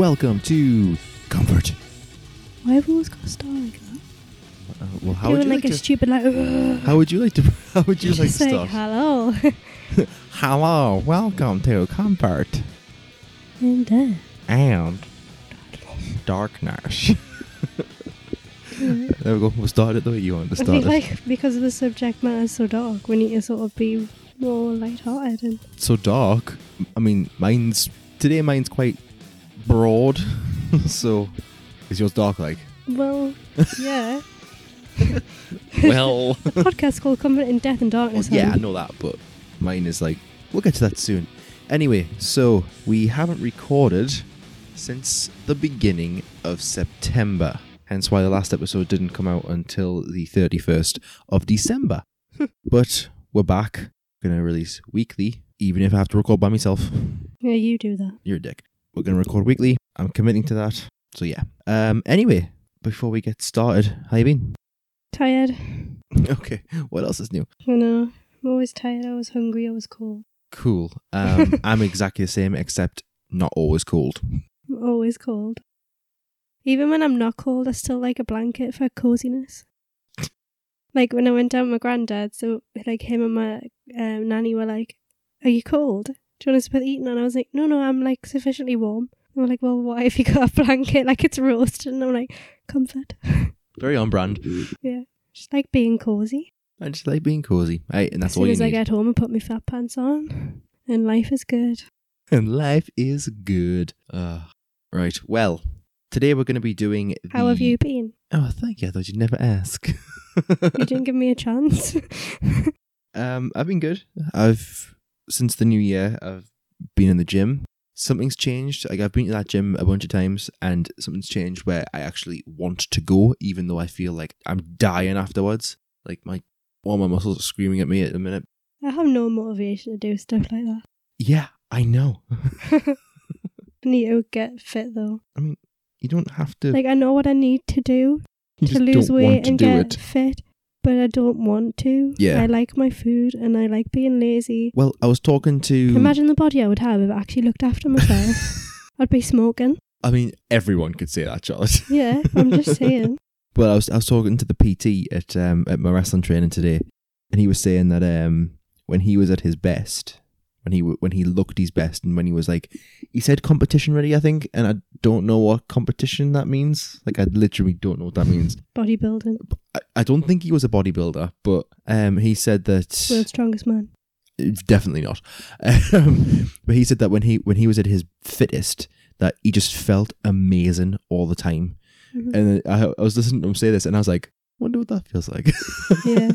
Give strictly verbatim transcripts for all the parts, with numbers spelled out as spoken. Welcome to Comfort. Why everyone's got a star like that? Uh, well, how would you like, like a to, stupid like? Ugh. How would you like to? How would you like to start? Hello. Hello. Welcome to Comfort. And uh, and darkness. There we go. We'll start it the way you want to start it. I think, like, because the subject matter is so dark, we need to sort of be more lighthearted and so dark. I mean, mine's today. Mine's quite broad. So, is yours dark like? Well, yeah. Well, the podcast called "Comfort in Death and Darkness." Well, yeah, I know that, but mine is like we'll get to that soon. Anyway, so we haven't recorded since the beginning of September. Hence why the last episode didn't come out until the thirty-first of December. But we're back. We're going to release weekly, even if I have to record by myself. Yeah, you do that. You're a dick. We're going to record weekly. I'm committing to that. So yeah. Um. Anyway, before we get started, how you been? Tired. Okay. What else is new? I know. I'm always tired. I was hungry. I was cold. Cool. Um, I'm exactly the same, except not always cold. I'm always cold. Even when I'm not cold, I still like a blanket for coziness. Like when I went down with my granddad, so like him and my um, nanny were like, "Are you cold? Do you want us to put the heating on?" I was like, "No, no, I'm like sufficiently warm." And we're like, "Well, why if you got a blanket? Like it's roasted." And I'm like, "Comfort." Very on brand. Yeah, just like being cozy. I just like being cozy. Right, and that's as all you need. As soon as I get home and put my fat pants on, and life is good. And life is good. Uh, right, well, today we're going to be doing the... How have you been? Oh, thank you. I thought you'd never ask. You didn't give me a chance. um, I've been good. I've, since the new year, I've been in the gym. Something's changed. Like, I've been to that gym a bunch of times, and something's changed where I actually want to go, even though I feel like I'm dying afterwards. Like, my... all my muscles are screaming at me at the minute. I have no motivation to do stuff like that. Yeah, I know. I need to get fit, though. I mean, you don't have to... Like, I know what I need to do you to lose weight to and get it. fit, but I don't want to. Yeah. I like my food and I like being lazy. Well, I was talking to... Imagine the body I would have if I actually looked after myself. I'd be smoking. I mean, everyone could say that, Charlotte. Yeah, I'm just saying. Well, I was I was talking to the P T at um at my wrestling training today, and he was saying that um when he was at his best, when he w- when he looked his best, and when he was like, he said competition ready, I think, and I don't know what competition that means. Like I literally don't know what that means. Bodybuilding. I, I don't think he was a bodybuilder, but um he said that world's strongest man. Definitely not. Um, but he said that when he when he was at his fittest, that he just felt amazing all the time. Mm-hmm. And I, I was listening to him say this, and I was like, I wonder what that feels like. Yeah.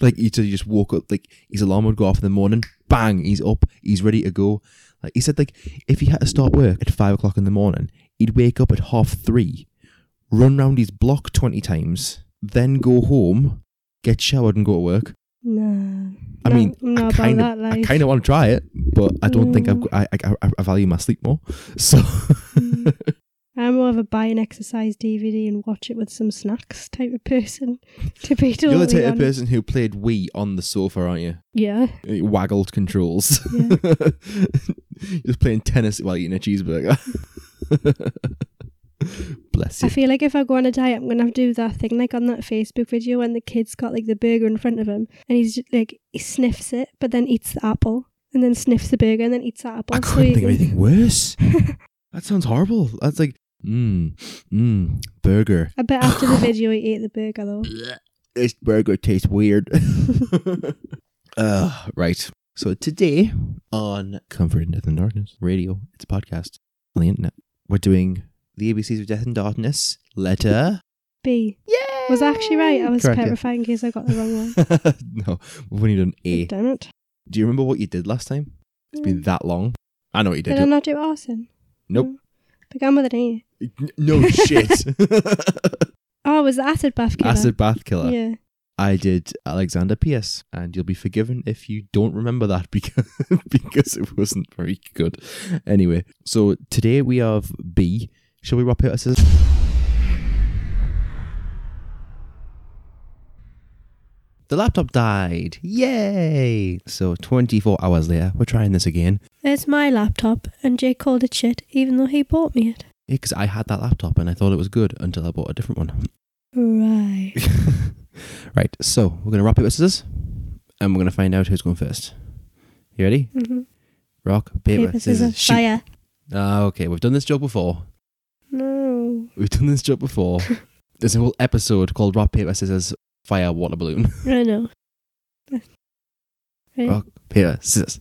Like, you just woke up, like, his alarm would go off in the morning, bang, he's up, he's ready to go. Like, he said, like, if he had to start work at five o'clock in the morning, he'd wake up at half three, run round his block twenty times, then go home, get showered and go to work. Nah. I mean, not, not I kind of I kind of want to try it, but I don't mm. think I've, I, I, I value my sleep more. So... Mm. I'm more of a buy an exercise D V D and watch it with some snacks type of person, to be totally honest. You're the type of person who played Wii on the sofa, aren't you? Yeah. It waggled controls. Yeah. Just playing tennis while eating a cheeseburger. Bless you. I feel like if I go on a diet, I'm going to have to do that thing, like on that Facebook video when the kid's got like the burger in front of him and he's just, like, he sniffs it, but then eats the apple, and then sniffs the burger and then eats the apple. I couldn't so think can... of anything worse. That sounds horrible. That's like... Mmm, mmm, burger. I bet after the video he ate the burger though. This burger tastes weird. uh, right. So today on Comfort in Death and Darkness Radio, it's a podcast on the internet. We're doing the A B Cs of Death and Darkness, letter... B. Yay! Was I actually right? I was Correct, petrified yeah. in case I got the wrong one. No, we've only done A. Damn it. Do you remember what you did last time? It's mm. been that long. I know what you did. Did I not do arson? Nope. Mm. Began with an A. No shit. Oh, it was the acid bath killer. Acid bath killer. Yeah. I did Alexander Pierce, and you'll be forgiven if you don't remember that because because it wasn't very good. Anyway, so today we have B. Shall we wrap it up? Says. The laptop died. Yay! So twenty-four hours later, we're trying this again. It's my laptop, and Jake called it shit, even though he bought me it. Yeah, because I had that laptop, and I thought it was good until I bought a different one. Right. Right, so we're going to rock, paper, scissors, and we're going to find out who's going first. You ready? Mm-hmm. Rock, paper, paper scissors, scissors, fire. Uh, okay, we've done this job before. No. We've done this job before. There's a whole episode called Rock, Paper, Scissors, Fire, Water Balloon. I know. Right. Rock, paper, scissors.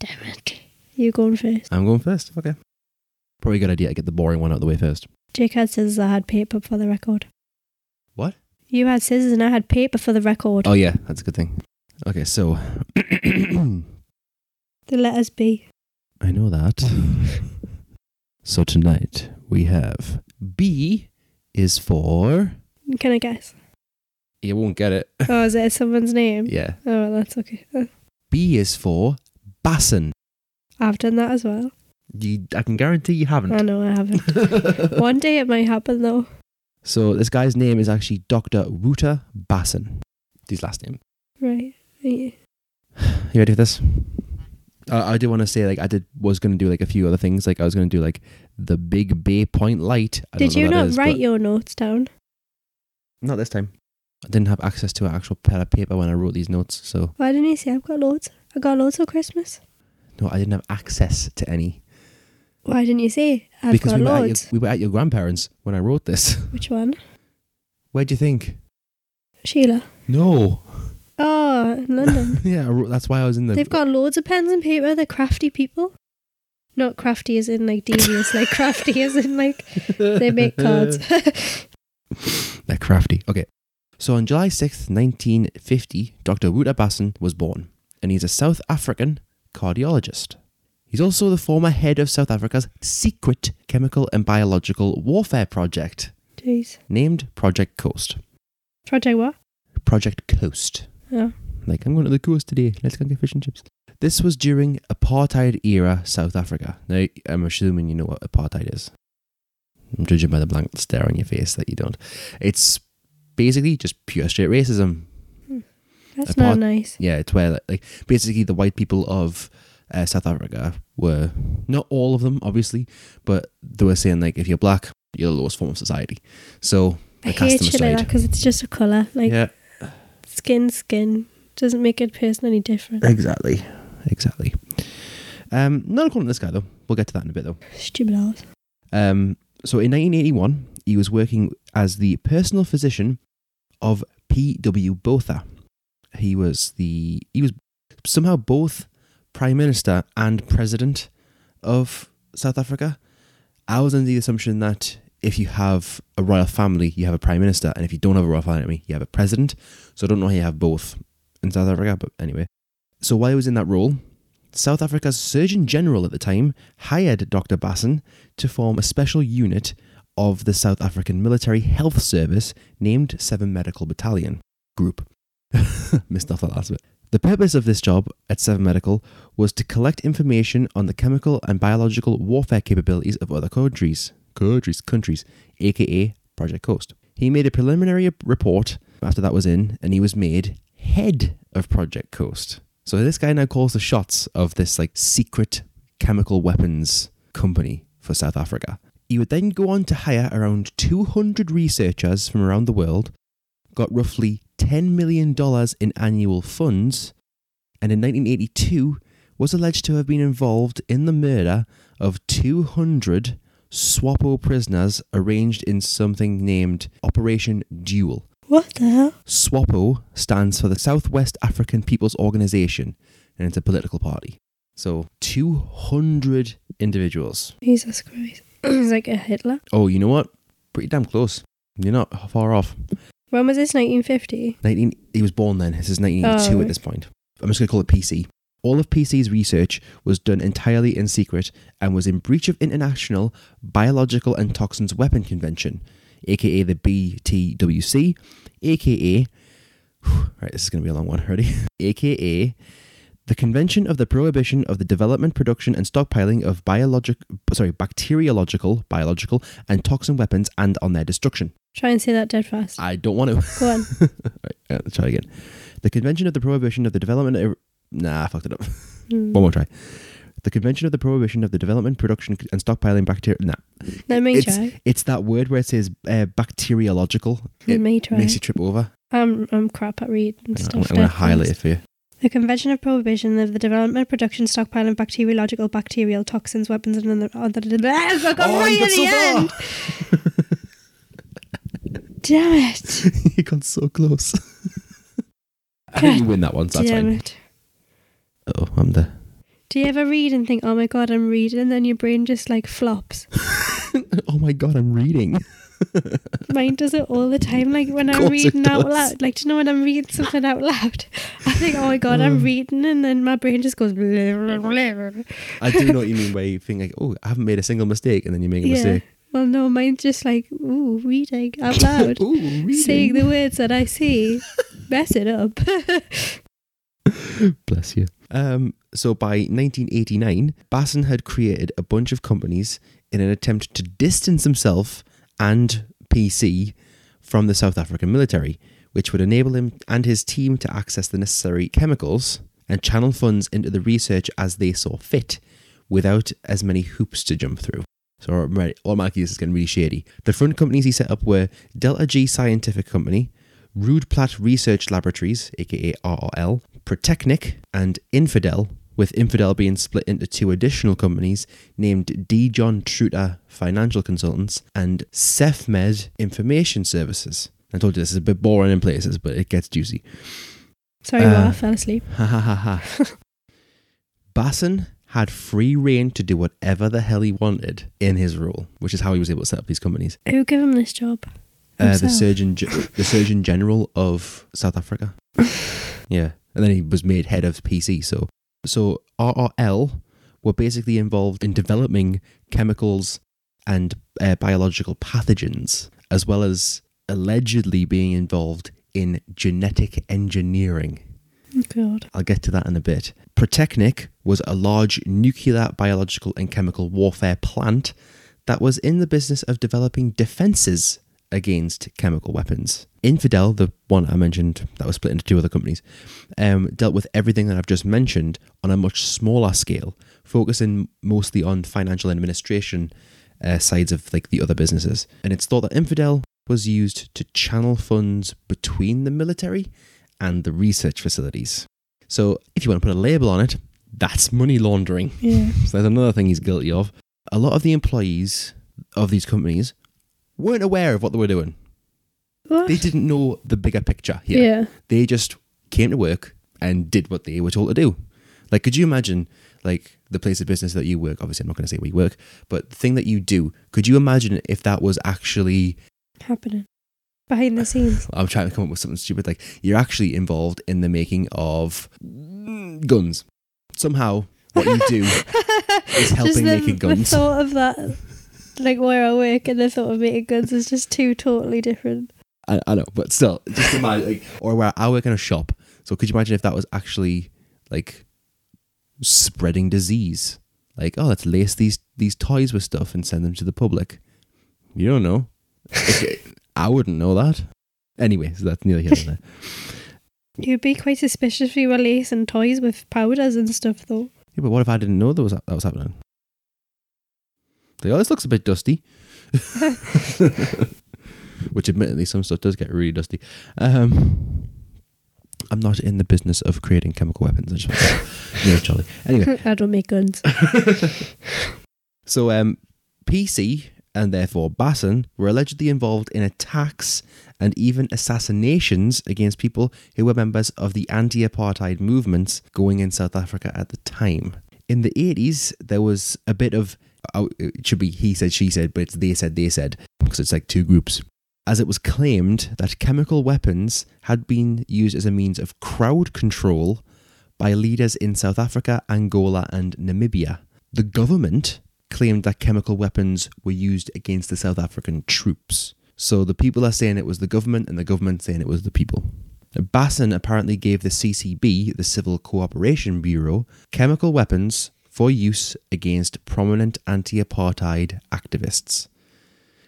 Damn it. You're going first. I'm going first, okay. Probably a good idea to get the boring one out of the way first. Jake had scissors, I had paper for the record. What? You had scissors and I had paper for the record. Oh yeah, that's a good thing. Okay, so... the letters B. I know that. So tonight we have B is for... Can I guess? You won't get it. Oh, is it someone's name? Yeah. Oh, well, that's okay. B is for Basson. I've done that as well. You, I can guarantee you haven't. I know I haven't. One day it might happen though. So this guy's name is actually Doctor Wouter Basson. His last name. Right. Yeah. You ready for this? Uh, I do want to say, like, I did was going to do like a few other things. Like I was going to do like the Big Bay Point Light. I did don't know you not is, write your notes down? Not this time. I didn't have access to an actual pen and paper when I wrote these notes. So why didn't you say I've got loads? I got loads for Christmas. No, I didn't have access to any. Why didn't you say I've because got we loads? Because we were at your grandparents when I wrote this. Which one? Where do you think? Sheila. No. Oh, in London. Yeah, I wrote, that's why I was in the... They've got loads of pens and paper. They're crafty people. Not crafty as in like devious, like crafty as in like they make cards. They're crafty. Okay. So on July sixth, nineteen fifty, Doctor Wouter Basson was born, and he's a South African cardiologist. He's also the former head of South Africa's secret chemical and biological warfare project. Jeez. Named Project Coast. Project what? Project Coast. Yeah. Like, I'm going to the coast today. Let's go get fish and chips. This was during apartheid era South Africa. Now, I'm assuming you know what apartheid is. I'm judging by the blank stare on your face that you don't. It's basically just pure straight racism. Hmm. That's Apart- not nice. Yeah, it's where, like, like basically the white people of... Uh, South Africa were, not all of them obviously, but they were saying like if you're black you're the lowest form of society, so I hate shit like that because it's just a colour, like yeah. skin skin doesn't make it personally different. Exactly exactly um, not according to this guy though, we'll get to that in a bit though. Stupid ass. Um, so in nineteen eighty-one he was working as the personal physician of P. W. Botha. He was the he was somehow both Prime Minister and President of South Africa. I was under the assumption that if you have a royal family, you have a Prime Minister, and if you don't have a royal family, you have a President. So I don't know how you have both in South Africa, but anyway. So while he was in that role, South Africa's Surgeon General at the time hired Doctor Basson to form a special unit of the South African Military Health Service named Seven Medical Battalion Group. Missed off that last bit. The purpose of this job at Seven Medical was to collect information on the chemical and biological warfare capabilities of other countries, countries, countries, aka Project Coast. He made a preliminary report after that was in, and he was made head of Project Coast. So this guy now calls the shots of this like secret chemical weapons company for South Africa. He would then go on to hire around two hundred researchers from around the world, got roughly ten million dollars in annual funds, and in nineteen eighty-two was alleged to have been involved in the murder of two hundred SWAPO prisoners arranged in something named Operation Duel. What the hell? SWAPO stands for the Southwest African People's Organization, and it's a political party. So, two hundred individuals. Jesus Christ. It's like a Hitler. Oh, you know what? Pretty damn close. You're not far off. When was this, nineteen fifty? nineteen He was born then. This is nineteen eighty-two oh. At this point. I'm just going to call it P C. All of P C's research was done entirely in secret and was in breach of International Biological and Toxins Weapon Convention, aka the B T W C, aka... Whew, right, this is going to be a long one already. aka the Convention of the Prohibition of the Development, Production and Stockpiling of biologic, sorry, Bacteriological, Biological and Toxin Weapons and on their Destruction. Try and say that dead fast. I don't want to. Go on. Uh, let's try again. The Convention of the Prohibition of the Development... Er- nah, I fucked it up. Mm. One more try. The Convention of the Prohibition of the Development, Production and Stockpiling Bacteria... Nah. Let me it's, try. It's that word where it says uh, bacteriological. Let it me try. Makes you trip over. I'm, I'm crap at reading stuff. I'm, I'm going to highlight it for you. The Convention of Prohibition of the Development, Production, Stockpile and Bacteriological, Bacterial, Toxins, Weapons and Other... other I got oh, right at so the end! Damn it! You got so close. I think you win that one, so that's fine. Uh-oh, I'm there. Do you ever read and think, oh my god, I'm reading, and then your brain just like flops? Oh my god, I'm reading. Mine does it all the time. Like when I'm reading out loud, like do you know when I'm reading something out loud, I think oh my god, I'm reading, and then my brain just goes blah, blah, blah. I do know what you mean by you think like, oh, I haven't made a single mistake, and then you make a yeah. mistake. Well no, mine's just like, ooh, reading out loud. Ooh, reading. Saying the words that I see. Mess it up. Bless you. Um, so by nineteen eighty-nine, Basson had created a bunch of companies in an attempt to distance himself and P C from the South African military, which would enable him and his team to access the necessary chemicals and channel funds into the research as they saw fit, without as many hoops to jump through. So automatically this is getting really shady. The front companies he set up were Delta G Scientific Company, Rood Platt Research Laboratories, aka R R L, Protechnik, and Infidel, with Infidel being split into two additional companies named D. John Truta Financial Consultants and Cephmed Information Services. I told you this is a bit boring in places, but it gets juicy. Sorry, uh, well, I fell asleep. Ha ha ha ha. Basson had free reign to do whatever the hell he wanted in his role, which is how he was able to set up these companies. Who gave him this job? Uh, the Surgeon G- the Surgeon General of South Africa. Yeah. And then he was made head of P C. So so R R L were basically involved in developing chemicals and uh, biological pathogens, as well as allegedly being involved in genetic engineering. God. I'll get to that in a bit. Protechnik was a large nuclear, biological and chemical warfare plant that was in the business of developing defences against chemical weapons. Infidel, the one I mentioned that was split into two other companies, um, dealt with everything that I've just mentioned on a much smaller scale, focusing mostly on financial and administration uh, sides of like the other businesses. And it's thought that Infidel was used to channel funds between the military and the research facilities. So if you want to put a label on it, that's money laundering. Yeah. So that's another thing he's guilty of. A lot of the employees of these companies weren't aware of what they were doing. What? They didn't know the bigger picture here. Yeah. They just came to work and did what they were told to do. Like, could you imagine, like, the place of business that you work? Obviously, I'm not going to say where you work, but the thing that you do, could you imagine if that was actually happening behind the scenes? I'm trying to come up with something stupid. Like, you're actually involved in the making of guns. Somehow, what you do is helping the, making guns. The thought of that. Like where I work and the thought of making guns is just two totally different. I, I know, but still, just imagine, like, or where I work in a shop. So could you imagine if that was actually like spreading disease? Like, oh, let's lace these these toys with stuff and send them to the public. You don't know. Okay. I wouldn't know that. Anyway, so that's neither here nor there. You'd be quite suspicious if you were lacing toys with powders and stuff, though. Yeah, but what if I didn't know that was that was happening? Like, oh, this looks a bit dusty. Which, admittedly, some stuff does get really dusty. Um, I'm not in the business of creating chemical weapons. I just want to no, Charlie. Anyway, I don't make guns. So, um, P C and therefore Basson were allegedly involved in attacks and even assassinations against people who were members of the anti-apartheid movements going in South Africa at the time. In the eighties, there was a bit of Oh, it should be he said, she said, but it's they said, they said, because it's like two groups. As it was claimed that chemical weapons had been used as a means of crowd control by leaders in South Africa, Angola and Namibia. The government claimed that chemical weapons were used against the South African troops. So the people are saying it was the government and the government saying it was the people. Basson apparently gave the C C B, the Civil Cooperation Bureau, chemical weapons for use against prominent anti-apartheid activists.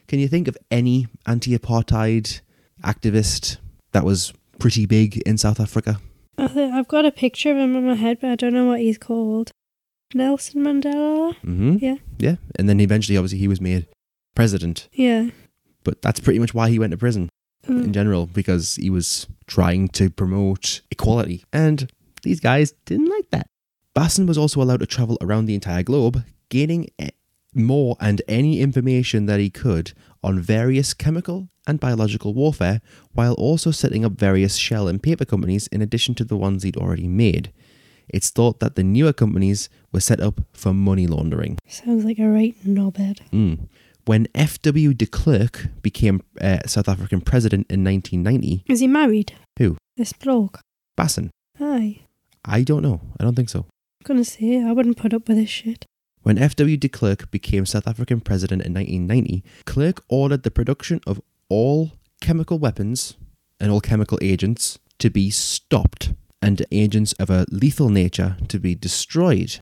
Can you think of any anti-apartheid activist that was pretty big in South Africa. I th- I've got a picture of him in my head, but I don't know what he's called. Nelson Mandela? Mm-hmm. Yeah. Yeah. And then eventually, obviously, he was made president. Yeah. But that's pretty much why he went to prison mm. in general, because he was trying to promote equality. And these guys didn't like that. Basson was also allowed to travel around the entire globe, gaining more and any information that he could on various chemical and biological warfare, while also setting up various shell and paper companies in addition to the ones he'd already made. It's thought that the newer companies were set up for money laundering. Sounds like a right knobhead. Mm. When F W de Klerk became uh, South African president in nineteen ninety... Is he married? Who? This bloke. Basson. Aye. I don't know. I don't think so. I'm gonna say, I wouldn't put up with this shit. When F W de Klerk became South African president in nineteen ninety, Klerk ordered the production of all chemical weapons and all chemical agents to be stopped, and agents of a lethal nature to be destroyed.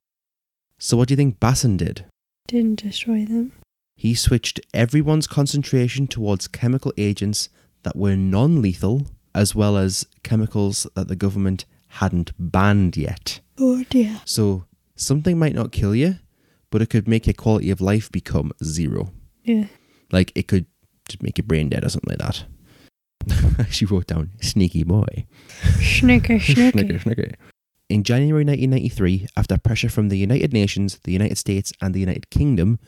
So what do you think Basson did? Didn't destroy them. He switched everyone's concentration towards chemical agents that were non-lethal, as well as chemicals that the government hadn't banned yet. Oh dear. So something might not kill you, but it could make your quality of life become zero. Yeah. Like it could just make your brain dead or something like that. She wrote down, sneaky boy. Snicker, snicker. Snicker, snicker. In January nineteen ninety-three, after pressure from the United Nations, the United States and the United Kingdom,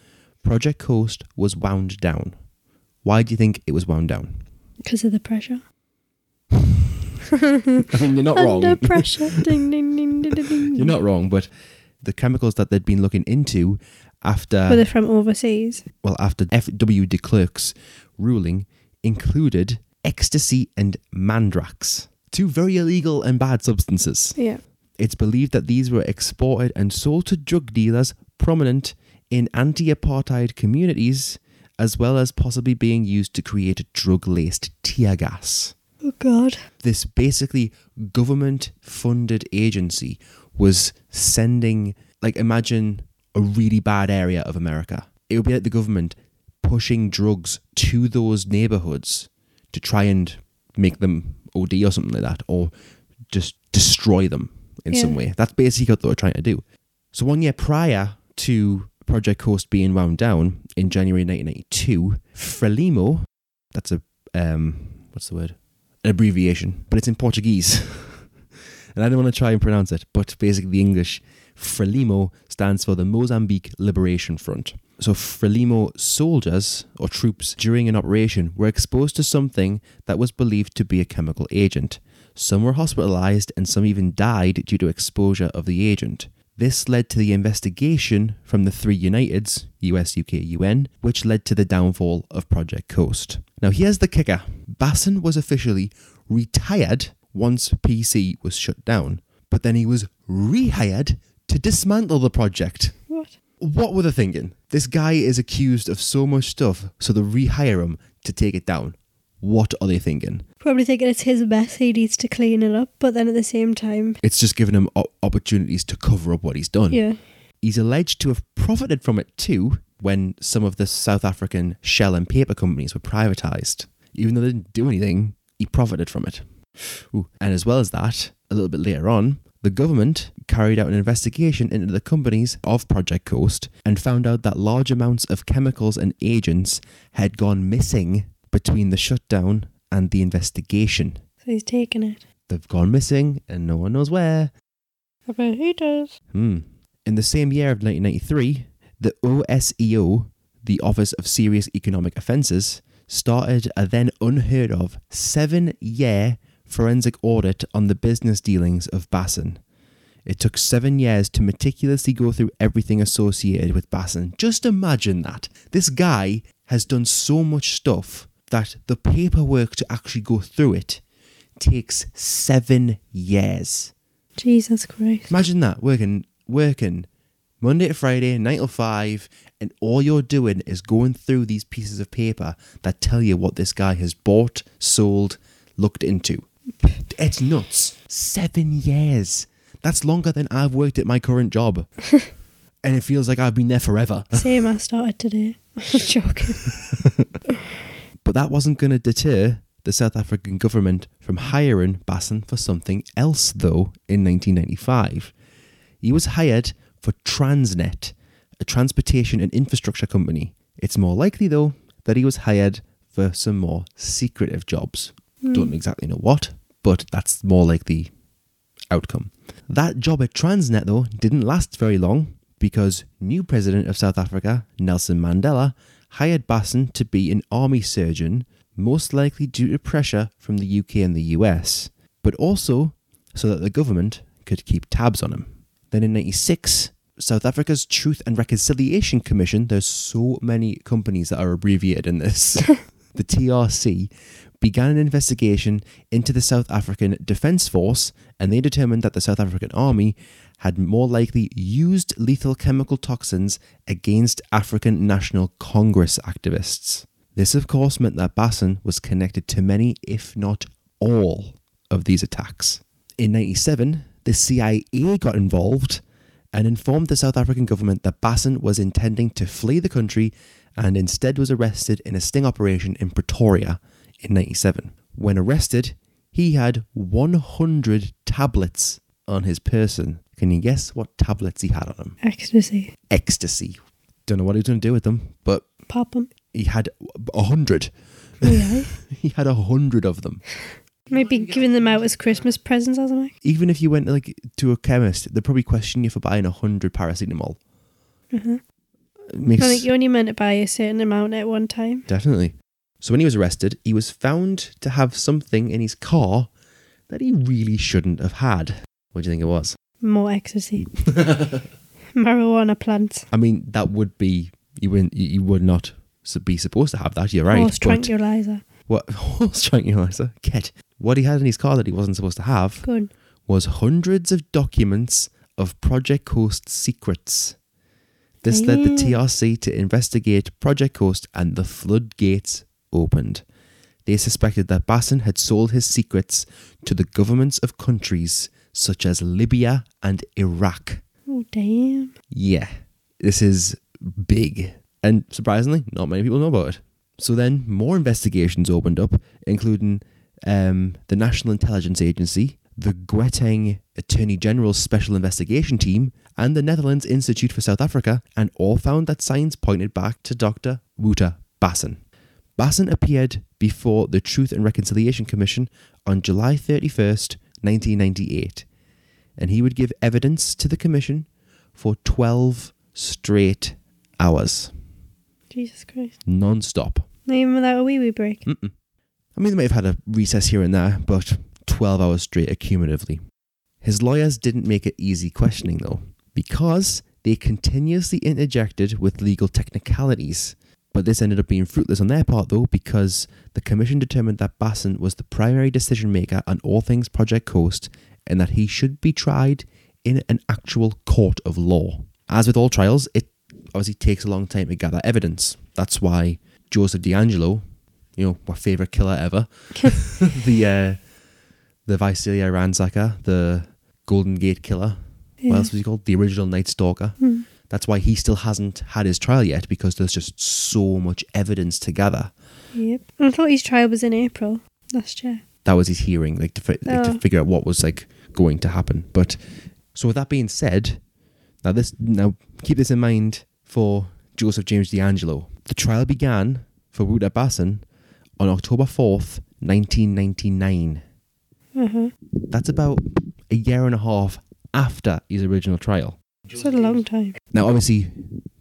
Project Coast was wound down. Why do you think it was wound down? Because of the pressure. I mean, you're not wrong. Under pressure. Ding, ding, ding, ding, ding. You're not wrong, but the chemicals that they'd been looking into after... Were they from overseas? Well, after F W de Klerk's ruling included... ecstasy and mandrax, two very illegal and bad substances. Yeah. It's believed that these were exported and sold to drug dealers prominent in anti-apartheid communities, as well as possibly being used to create drug-laced tear gas. Oh, God. This basically government-funded agency was sending, like, imagine a really bad area of America. It would be like the government pushing drugs to those neighborhoods to try and make them O D or something like that, or just destroy them in yeah. some way. That's basically what they were trying to do. So one year prior to Project Coast being wound down, in January nineteen ninety-two, FRELIMO, that's a, um, what's the word? An abbreviation, but it's in Portuguese. And I don't want to try and pronounce it, but basically the English, FRELIMO stands for the Mozambique Liberation Front. So FRELIMO soldiers or troops during an operation were exposed to something that was believed to be a chemical agent. Some were hospitalized and some even died due to exposure of the agent. This led to the investigation from the three Uniteds, U S, U K, U N, which led to the downfall of Project Coast. Now here's the kicker. Basson was officially retired once P C was shut down, but then he was rehired to dismantle the project. What? What were they thinking? This guy is accused of so much stuff, so they rehire him to take it down. What are they thinking? Probably thinking it's his mess, he needs to clean it up, but then at the same time... It's just giving him o- opportunities to cover up what he's done. Yeah. He's alleged to have profited from it too, when some of the South African shell and paper companies were privatised. Even though they didn't do anything, he profited from it. Ooh. And as well as that, a little bit later on, the government carried out an investigation into the companies of Project Coast and found out that large amounts of chemicals and agents had gone missing between the shutdown and the investigation. So he's taken it. They've gone missing and no one knows where. I bet he does. Hmm. In the same year of nineteen ninety-three, the O S E O, the Office of Serious Economic Offences, started a then unheard of seven-year forensic audit on the business dealings of Basson. It took seven years to meticulously go through everything associated with Basson. Just imagine that. This guy has done so much stuff that the paperwork to actually go through it takes seven years. Jesus Christ. Imagine that, working working Monday to Friday, nine till five, and all you're doing is going through these pieces of paper that tell you what this guy has bought, sold, looked into. It's nuts. Seven years. That's longer than I've worked at my current job. And it feels like I've been there forever. Same, I started today. I'm joking. But that wasn't going to deter the South African government from hiring Basson for something else, though, in nineteen ninety-five. He was hired for Transnet, a transportation and infrastructure company. It's more likely, though, that he was hired for some more secretive jobs. Mm. Don't exactly know what, but that's more like the outcome. That job at Transnet, though, didn't last very long because new president of South Africa, Nelson Mandela, hired Basson to be an army surgeon, most likely due to pressure from the U K and the U S, but also so that the government could keep tabs on him. Then in ninety-six, South Africa's Truth and Reconciliation Commission, there's so many companies that are abbreviated in this, the T R C, began an investigation into the South African Defence Force, and they determined that the South African Army had more likely used lethal chemical toxins against African National Congress activists. This, of course, meant that Basson was connected to many, if not all, of these attacks. In ninety-seven, the C I A got involved and informed the South African government that Basson was intending to flee the country and instead was arrested in a sting operation in Pretoria in ninety-seven. When arrested, he had one hundred tablets on his person. Can you guess what tablets he had on him? Ecstasy. Ecstasy. Don't know what he was going to do with them, but... Pop them. He had a hundred. Really? He had a hundred of them. Maybe giving them out as Christmas presents or something. Even if you went like to a chemist, they'd probably question you for buying a hundred paracetamol. Uh-huh. Makes... I think you're only meant to buy a certain amount at one time. Definitely. So when he was arrested, he was found to have something in his car that he really shouldn't have had. What do you think it was? More ecstasy. Marijuana plants. I mean, that would be... You wouldn't. You would not... So be supposed to have that, you're right. Horse tranquilizer. What horse tranquilizer? Get. What he had in his car that he wasn't supposed to have Good. was hundreds of documents of Project Coast secrets. This yeah. led the T R C to investigate Project Coast, and the floodgates opened. They suspected that Basson had sold his secrets to the governments of countries such as Libya and Iraq. Oh, damn. Yeah. This is big. And surprisingly, not many people know about it. So then more investigations opened up, including um, the National Intelligence Agency, the Gauteng Attorney General's Special Investigation Team, and the Netherlands Institute for South Africa, and all found that signs pointed back to Doctor Wouter Basson. Basson appeared before the Truth and Reconciliation Commission on July thirty-first, nineteen ninety-eight, and he would give evidence to the commission for twelve straight hours. Jesus Christ. Non-stop. Not even without a wee-wee break? Mm-mm. I mean, they might have had a recess here and there, but twelve hours straight accumulatively. His lawyers didn't make it easy questioning, though, because they continuously interjected with legal technicalities. But this ended up being fruitless on their part, though, because the commission determined that Basson was the primary decision-maker on all things Project Coast, and that he should be tried in an actual court of law. As with all trials, it obviously takes a long time to gather evidence. That's why Joseph D'Angelo, you know, my favourite killer ever, the uh, the Visalia Ransacker, the Golden Gate Killer, yeah. what else was he called? The original Night Stalker. Mm. That's why he still hasn't had his trial yet, because there's just so much evidence to gather. Yep. I thought his trial was in April last year. That was his hearing, like to, fi- oh. like, to figure out what was like going to happen. But, so with that being said, now this, now keep this in mind for Joseph James D'Angelo. The trial began for Wouter Basson on October fourth, nineteen ninety-nine. Mm-hmm. That's about a year and a half after his original trial. It's a long time. Now, obviously,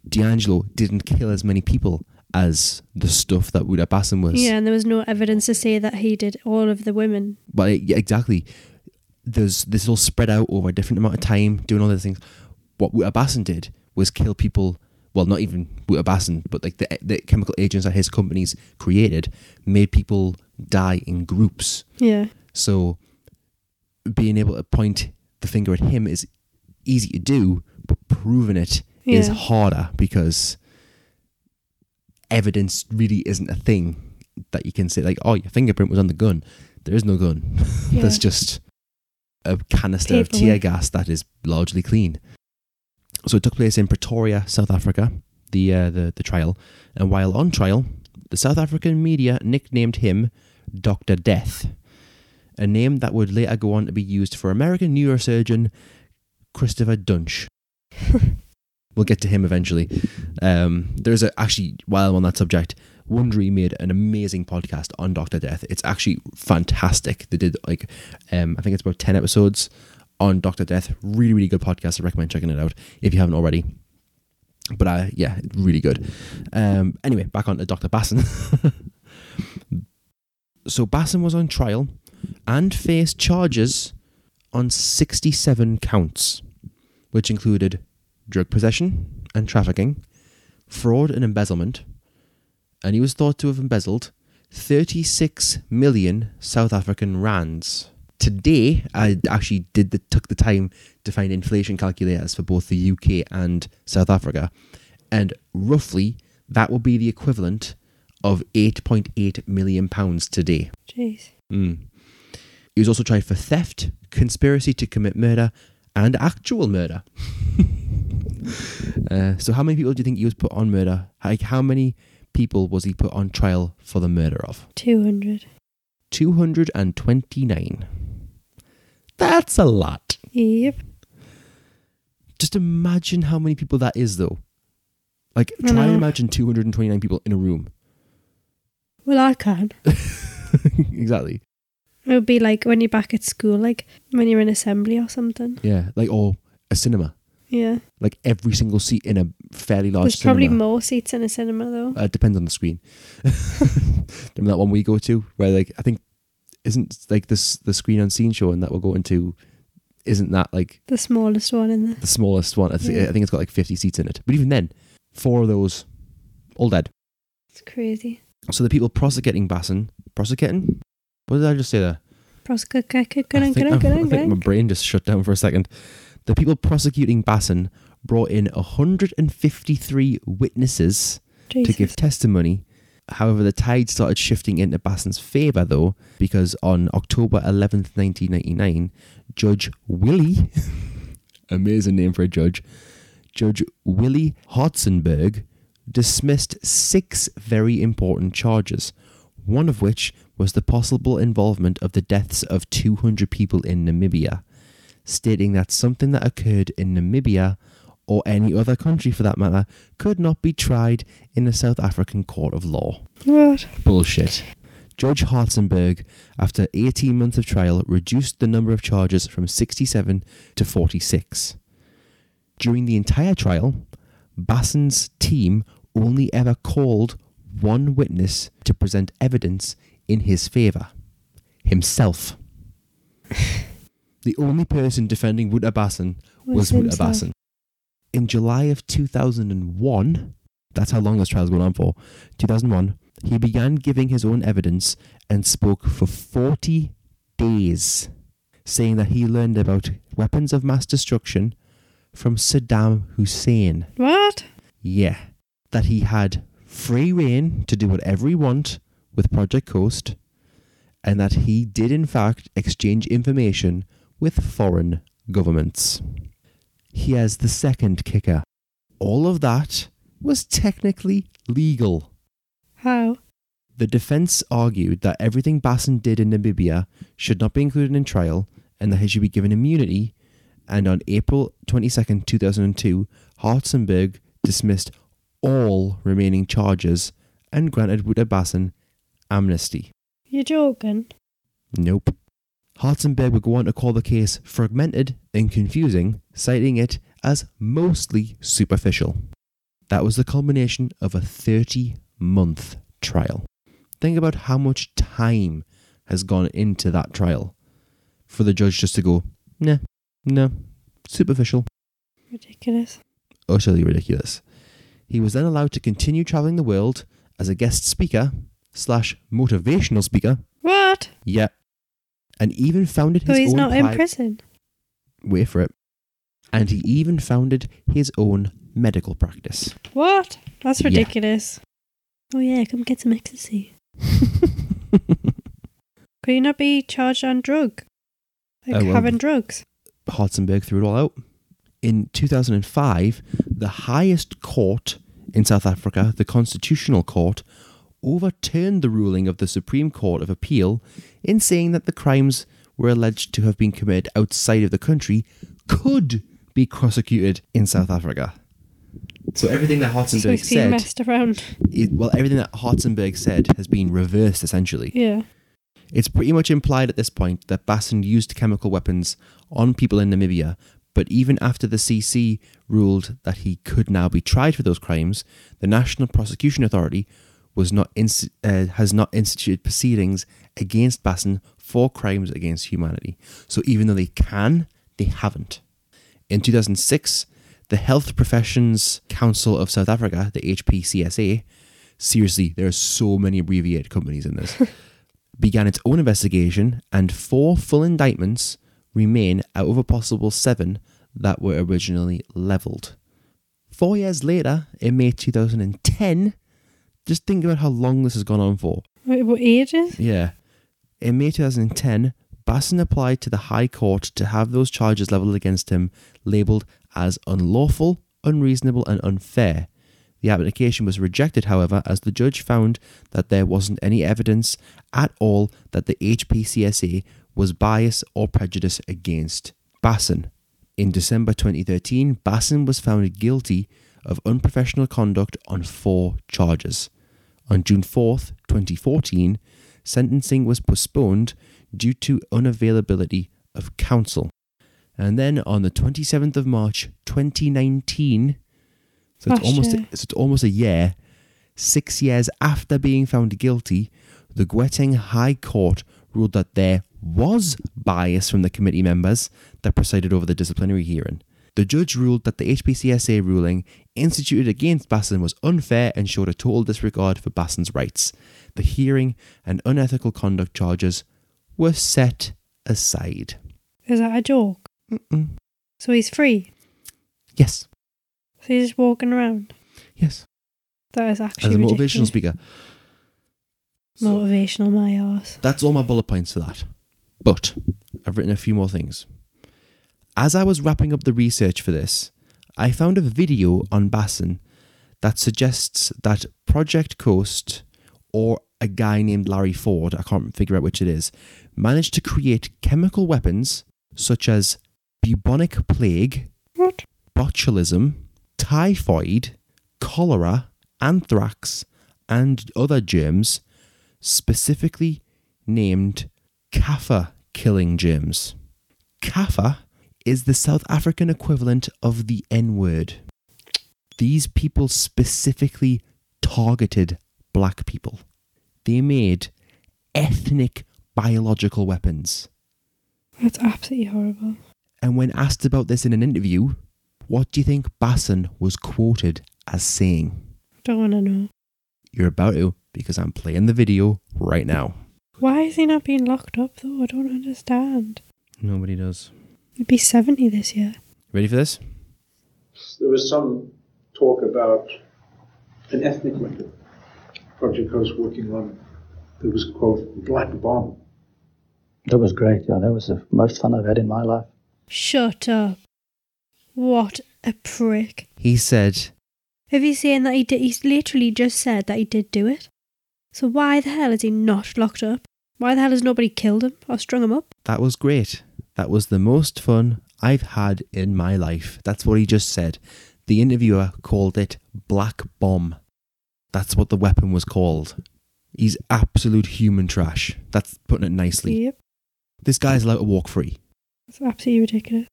D'Angelo didn't kill as many people as the stuff that Wouter Basson was. Yeah, and there was no evidence to say that he did all of the women. But yeah, exactly. There's this all spread out over a different amount of time, doing all those things. What Wouter Basson did was kill people, well, not even Wouter Basson, but like the, the chemical agents that his companies created made people die in groups. Yeah. So being able to point the finger at him is easy to do, but proving it yeah. is harder, because evidence really isn't a thing that you can say, like, oh, your fingerprint was on the gun. There is no gun. Yeah. There's just a canister Paperwork. of tear gas that is largely clean. So it took place in Pretoria, South Africa, the, uh, the the trial. And while on trial, the South African media nicknamed him Doctor Death, a name that would later go on to be used for American neurosurgeon Christopher Dunch. We'll get to him eventually. Um, there's a, actually, while I'm on that subject, Wondery made an amazing podcast on Doctor Death. It's actually fantastic. They did like, um, I think it's about ten episodes on Doctor Death. Really, really good podcast. I recommend checking it out if you haven't already. But I, yeah, really good. Um, anyway, back on to Doctor Basson. So Basson was on trial and faced charges on sixty-seven counts, which included drug possession and trafficking, fraud and embezzlement, and he was thought to have embezzled thirty-six million South African rands. Today, I actually did the, took the time to find inflation calculators for both the U K and South Africa, and roughly that will be the equivalent of eight point eight million pounds today. Jeez. Mm. He was also tried for theft, conspiracy to commit murder, and actual murder. uh, so how many people do you think he was put on murder? Like, how many people was he put on trial for the murder of? two hundred. two hundred twenty-nine. That's a lot. Yep. Just imagine how many people that is, though. Like, try uh, and imagine two hundred twenty-nine people in a room. Well, I can. Exactly. It would be like when you're back at school, like when you're in assembly or something. Yeah, like, or a cinema. Yeah. Like every single seat in a fairly large There's cinema. There's probably more seats in a cinema, though. Uh, it depends on the screen. Remember that one we go to where, like, I think, isn't like this the Screen Unseen show and that we're going to, isn't that like... The smallest one in there. The smallest one. I, th- yeah. I think it's got like fifty seats in it. But even then, four of those, all dead. It's crazy. So the people prosecuting Basson, prosecuting? What did I just say there? Prosecuting. I think, I think my brain just shut down for a second. The people prosecuting Basson brought in one hundred fifty-three witnesses Jesus. to give testimony. However, the tide started shifting into Basson's favour, though, because on October eleventh, nineteen ninety-nine, Judge Willie, amazing name for a judge, Judge Willie Hartzenberg dismissed six very important charges, one of which was the possible involvement of the deaths of two hundred people in Namibia, stating that something that occurred in Namibia, or any other country for that matter, could not be tried in a South African court of law. What? Bullshit. Judge Hartzenberg, after eighteen months of trial, reduced the number of charges from sixty-seven to forty-six. During the entire trial, Basson's team only ever called one witness to present evidence in his favour. Himself. The only person defending Wouter Basson was Wouter Basson. In July of two thousand one, that's how long this trial's going on for, two thousand one, he began giving his own evidence and spoke for forty days, saying that he learned about weapons of mass destruction from Saddam Hussein. What? Yeah. That he had free rein to do whatever he want with Project Coast, and that he did in fact exchange information with foreign governments. Here's the second kicker. All of that was technically legal. How? The defence argued that everything Basson did in Namibia should not be included in trial and that he should be given immunity, and on April twenty-second, two thousand two, Hartzenberg dismissed all remaining charges and granted Wouter Basson amnesty. You're joking? Nope. Hartzenberg would go on to call the case fragmented and confusing, citing it as mostly superficial. That was the culmination of a thirty-month trial. Think about how much time has gone into that trial for the judge just to go, nah, no, superficial. Ridiculous. Utterly ridiculous. He was then allowed to continue travelling the world as a guest speaker slash motivational speaker. What? Yeah. And even founded his own... So he's own not pri- in prison? Wait for it. And he even founded his own medical practice. What? That's ridiculous. Yeah. Oh yeah, come get some ecstasy. Could you not be charged on drug? Like uh, well, having drugs? Hartzenberg threw it all out. In two thousand five, the highest court in South Africa, the Constitutional Court, overturned the ruling of the Supreme Court of Appeal in saying that the crimes were alleged to have been committed outside of the country could be prosecuted in South Africa. So everything that Hartzenberg so said... messed around. It, well, everything that Hartzenberg said has been reversed, essentially. Yeah. It's pretty much implied at this point that Basson used chemical weapons on people in Namibia, but even after the C C ruled that he could now be tried for those crimes, the National Prosecution Authority was not inst- uh, has not instituted proceedings against Basson for crimes against humanity. So even though they can, they haven't. In two thousand six, the Health Professions Council of South Africa, the H P C S A, seriously, there are so many abbreviated companies in this, began its own investigation, and four full indictments remain out of a possible seven that were originally levelled. Four years later, in May two thousand ten, just think about how long this has gone on for. Wait, what, ages? Yeah. In May twenty ten, Basson applied to the High Court to have those charges levelled against him labelled as unlawful, unreasonable and unfair. The application was rejected, however, as the judge found that there wasn't any evidence at all that the H P C S A was bias or prejudice against Basson. In December twenty thirteen, Basson was found guilty of unprofessional conduct on four charges. On June fourth, twenty fourteen, sentencing was postponed due to unavailability of counsel. And then on the twenty-seventh of March, twenty nineteen, so it's, almost, so it's almost a year, six years after being found guilty, the Gauteng High Court ruled that there was bias from the committee members that presided over the disciplinary hearing. The judge ruled that the H P C S A ruling instituted against Basson was unfair and showed a total disregard for Basson's rights. The hearing and unethical conduct charges were set aside. Is that a joke? Mm-mm. So he's free? Yes. So he's just walking around? Yes. That is actually ridiculous. As a motivational speaker. Motivational, so, my arse. That's all my bullet points for that. But I've written a few more things. As I was wrapping up the research for this, I found a video on Basson that suggests that Project Coast, or a guy named Larry Ford, I can't figure out which it is, managed to create chemical weapons such as bubonic plague, what? botulism, typhoid, cholera, anthrax, and other germs, specifically named Kaffir killing germs. Kaffir is the South African equivalent of the N-word. These people specifically targeted black people. They made ethnic biological weapons. That's absolutely horrible. And when asked about this in an interview, what do you think Basson was quoted as saying? Don't want to know. You're about to, because I'm playing the video right now. Why is he not being locked up, though? I don't understand. Nobody does. It'd be seventy this year. Ready for this? There was some talk about an ethnic weapon Project Coast working on. There was, quote, black bomb. That was great, yeah. That was the most fun I've had in my life. Shut up. What a prick. He said... If he's saying that he did... He's literally just said that he did do it. So why the hell is he not locked up? Why the hell has nobody killed him or strung him up? That was great. That was the most fun I've had in my life. That's what he just said. The interviewer called it black bomb. That's what the weapon was called. He's absolute human trash. That's putting it nicely. Yep. This guy's allowed to walk free. That's absolutely ridiculous.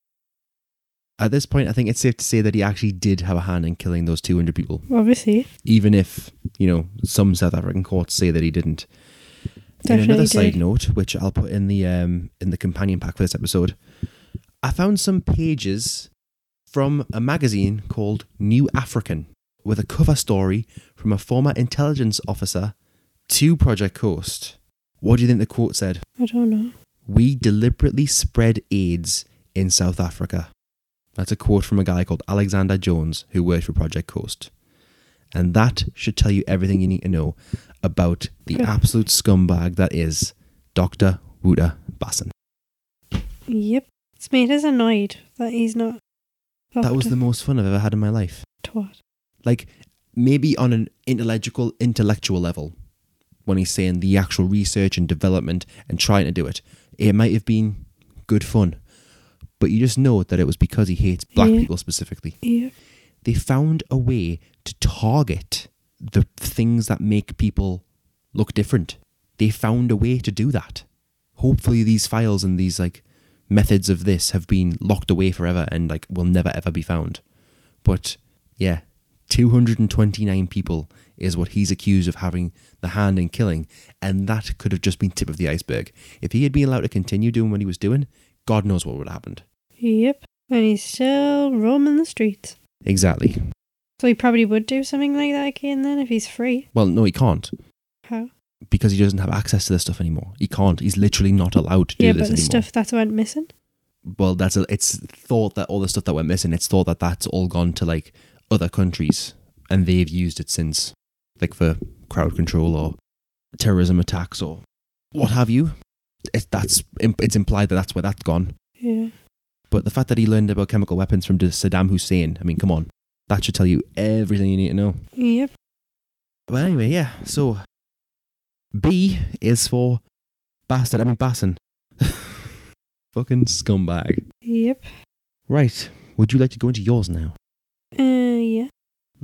At this point, I think it's safe to say that he actually did have a hand in killing those two hundred people. Obviously. Even if, you know, some South African courts say that he didn't. Definitely in another did. Side note, which I'll put in the um, in the companion pack for this episode, I found some pages from a magazine called New African with a cover story from a former intelligence officer to Project Coast. What do you think the quote said? I don't know. We deliberately spread AIDS in South Africa. That's a quote from a guy called Alexander Jones who worked for Project Coast. And that should tell you everything you need to know about the yeah. absolute scumbag that is Doctor Wouter Basson. Yep. It's made us annoyed that he's not... That was the most fun I've ever had in my life. Twat. Like, maybe on an intellectual, intellectual level, when he's saying the actual research and development and trying to do it. It might have been good fun, but you just know that it was because he hates black yeah. people specifically. Yeah. They found a way to target the things that make people look different. They found a way to do that. Hopefully these files and these like methods of this have been locked away forever and like will never ever be found. But yeah, two hundred twenty-nine people is what he's accused of having the hand in killing, and that could have just been tip of the iceberg. If he had been allowed to continue doing what he was doing, God knows what would have happened. Yep, and he's still roaming the streets. Exactly. So he probably would do something like that again then if he's free. Well, no, he can't. How? Because he doesn't have access to this stuff anymore. He can't. He's literally not allowed to yeah, do this anymore. Yeah, but the stuff that went missing? Well, that's a, it's thought that all the stuff that went missing, it's thought that that's all gone to like other countries and they've used it since, like for crowd control or terrorism attacks or what have you. It, that's It's implied that that's where that's gone. Yeah. But the fact that he learned about chemical weapons from Saddam Hussein, I mean, come on. That should tell you everything you need to know. Yep. But anyway, yeah, so B is for bastard, I mean Basson. Fucking scumbag. Yep. Right, would you like to go into yours now? Uh, yeah.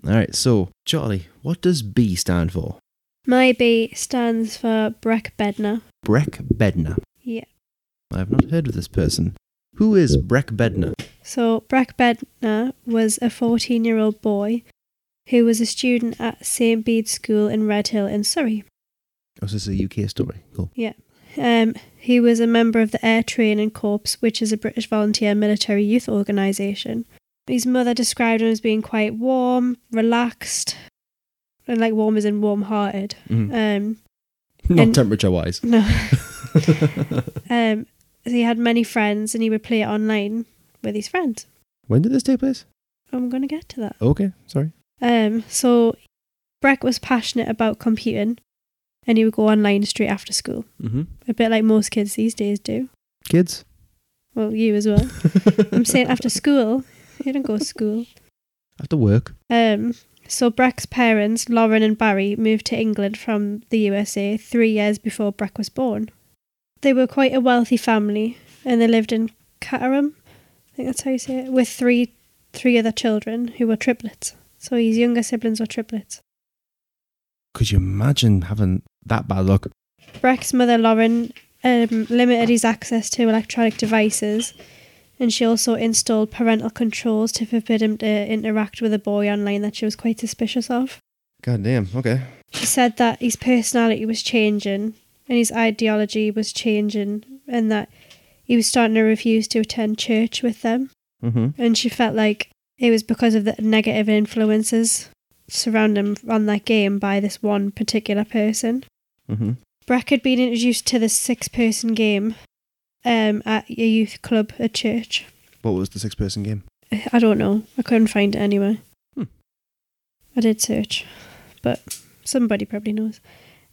Alright, so, Charlie, what does B stand for? My B stands for Breck Bednar. Breck Bednar? Yeah. I have not heard of this person. Who is Breck Bednar? So, Breck Bednar was a fourteen-year-old boy who was a student at Saint Bede's School in Redhill in Surrey. Oh, so this is a U K story. Cool. Yeah. Um, he was a member of the Air Training Corps, which is a British volunteer military youth organisation. His mother described him as being quite warm, relaxed, and like warm as in warm-hearted. Mm. Um, Not and, temperature-wise. No. um, he had many friends and he would play online with his friends. When did this take place? I'm going to get to that. Okay, sorry. Um, so Breck was passionate about computing and he would go online straight after school. Mm-hmm. A bit like most kids these days do. Kids? Well, you as well. I'm saying after school. You don't go to school. After work. Um, so Breck's parents, Lauren and Barry, moved to England from the U S A three years before Breck was born. They were quite a wealthy family and they lived in Caterham, I think that's how you say it, with three three other children who were triplets. So his younger siblings were triplets. Could you imagine having that bad luck? Breck's mother, Lauren, um, limited his access to electronic devices and she also installed parental controls to forbid him to interact with a boy online that she was quite suspicious of. God damn, okay. She said that his personality was changing and his ideology was changing and that he was starting to refuse to attend church with them. Mm-hmm. And she felt like it was because of the negative influences surrounding him on that game by this one particular person. Mm-hmm. Breck had been introduced to the six-person game um, at a youth club at church. What was the six-person game? I don't know. I couldn't find it anywhere. Hmm. I did search, but somebody probably knows.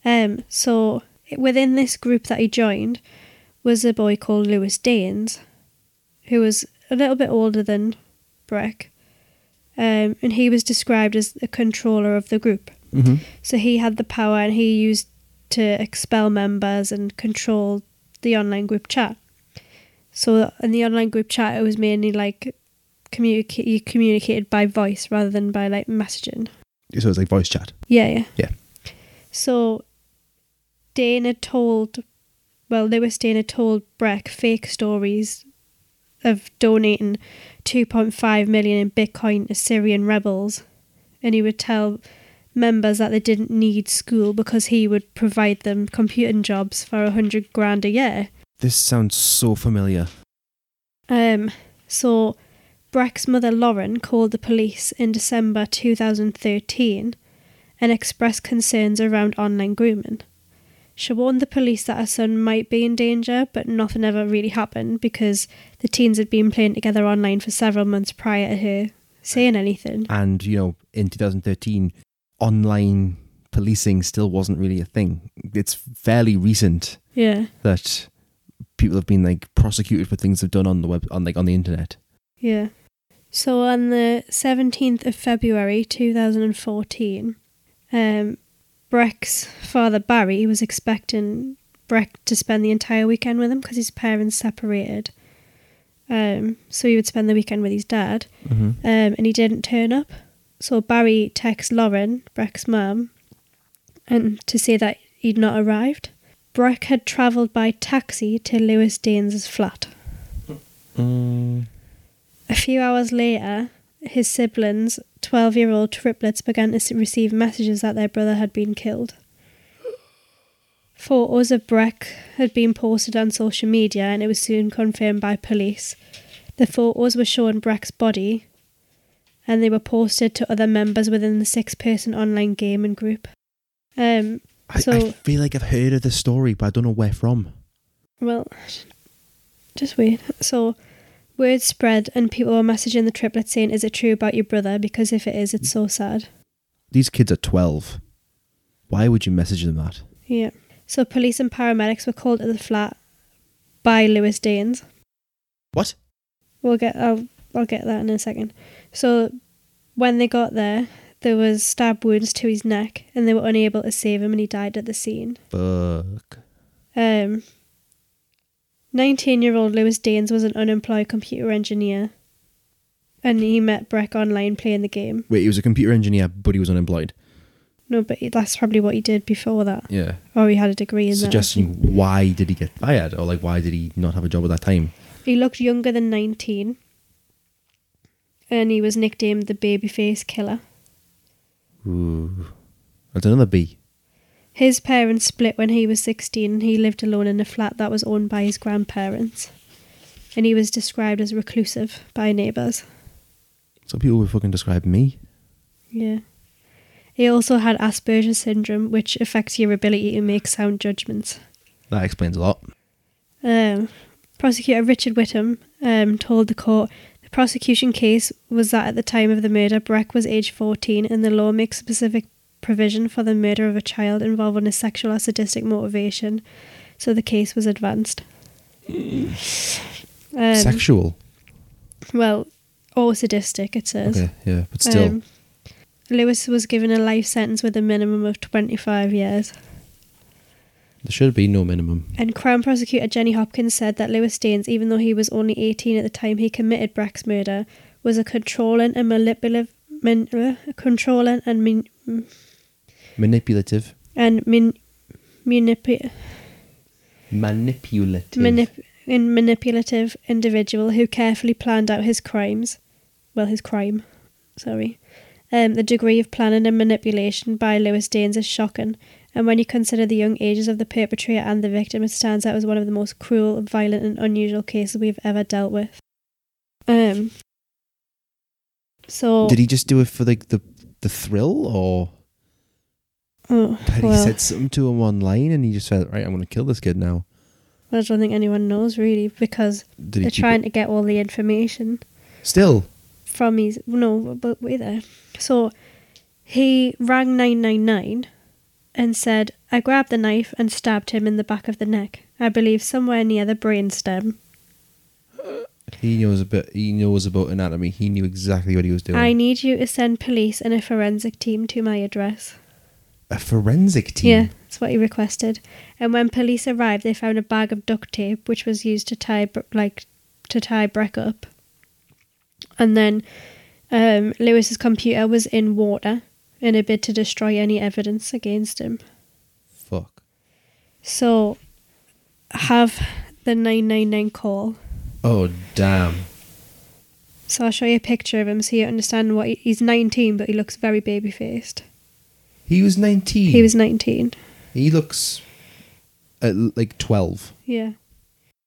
Um, so within this group that he joined was a boy called Lewis Daynes, who was a little bit older than Breck, um, and he was described as the controller of the group. Mm-hmm. So he had the power and he used to expel members and control the online group chat. So in the online group chat, it was mainly like communica- you communicated by voice rather than by like messaging. So it was like voice chat? Yeah, yeah. Yeah. So Dana told... Well, Lewis Dana told Breck fake stories of donating two point five million in Bitcoin to Syrian rebels, and he would tell members that they didn't need school because he would provide them computing jobs for a hundred grand a year. This sounds so familiar. Um, so Breck's mother Lauren called the police in December two thousand thirteen and expressed concerns around online grooming. She warned the police that her son might be in danger, but nothing ever really happened because the teens had been playing together online for several months prior to her saying anything. And, you know, in two thousand thirteen, online policing still wasn't really a thing. It's fairly recent yeah. that people have been, like, prosecuted for things they've done on the web, on like on the internet. Yeah. So on the seventeenth of February two thousand fourteen, um... Breck's father, Barry, was expecting Breck to spend the entire weekend with him because his parents separated. Um, so he would spend the weekend with his dad. Mm-hmm. Um, and he didn't turn up. So Barry texts Lauren, Breck's mum, and to say that he'd not arrived. Breck had travelled by taxi to Lewis Daynes' flat. Mm. A few hours later, his siblings, twelve-year-old triplets, began to receive messages that their brother had been killed. Photos of Breck had been posted on social media, and it was soon confirmed by police. The photos were showing Breck's body, and they were posted to other members within the six-person online gaming group. Um, I, so, I feel like I've heard of the story, but I don't know where from. Well, just wait. So, word spread, and people were messaging the triplets saying, "Is it true about your brother? Because if it is, it's so sad." These kids are twelve. Why would you message them that? Yeah. So, police and paramedics were called to the flat by Lewis Daynes. What? We'll get... I'll, I'll get that in a second. So, when they got there, there was stab wounds to his neck, and they were unable to save him, and he died at the scene. Fuck. Um, nineteen-year-old Lewis Daynes was an unemployed computer engineer, and he met Breck online playing the game. Wait, he was a computer engineer, but he was unemployed? No, but that's probably what he did before that. Yeah. Or he had a degree in that. Suggesting why did he get fired, or like why did he not have a job at that time? He looked younger than nineteen. And he was nicknamed the Babyface Killer. Ooh. That's another B. His parents split when he was sixteen, and he lived alone in a flat that was owned by his grandparents. And he was described as reclusive by neighbours. Some people would fucking describe me. Yeah. He also had Asperger's syndrome, which affects your ability to make sound judgments. That explains a lot. Um, Prosecutor Richard Whittam um, told the court... Prosecution case was that at the time of the murder, Breck was age fourteen, and the law makes specific provision for the murder of a child involving a sexual or sadistic motivation, so the case was advanced. Um, sexual? Well, or sadistic, it says. Okay, yeah, but still. Um, Lewis was given a life sentence with a minimum of twenty-five years. There should be no minimum. And Crown Prosecutor Jenny Hopkins said that Lewis Daynes, even though he was only eighteen at the time he committed Breck's murder, was a controlling and manipulative... Man, uh, controlling and... Man, manipulative. And... Man, manipu- manipulative. Manip- and manipulative individual who carefully planned out his crimes. Well, his crime. Sorry. Um, the degree of planning and manipulation by Lewis Daynes is shocking. And when you consider the young ages of the perpetrator and the victim, it stands out as one of the most cruel, violent and unusual cases we've ever dealt with. Um. So... Did he just do it for like the, the, the thrill, or... Oh, had well, he said something to him online and he just said, right, I'm going to kill this kid now? I don't think anyone knows, really, because Did they're trying it? to get all the information. Still? From his... No, but wait there. So, he rang nine nine nine... and said, "I grabbed the knife and stabbed him in the back of the neck. I believe somewhere near the brainstem." He knows a bit. He knows about anatomy. He knew exactly what he was doing. "I need you to send police and a forensic team to my address." A forensic team? Yeah, that's what he requested. And when police arrived, they found a bag of duct tape, which was used to tie, like, to tie Breck up. And then um, Lewis's computer was in water, in a bid to destroy any evidence against him. Fuck. So, have the nine nine nine call. Oh, damn. So I'll show you a picture of him so you understand what... He, he's nineteen, but he looks very baby-faced. He was nineteen? He was nineteen. He looks uh, like twelve. Yeah.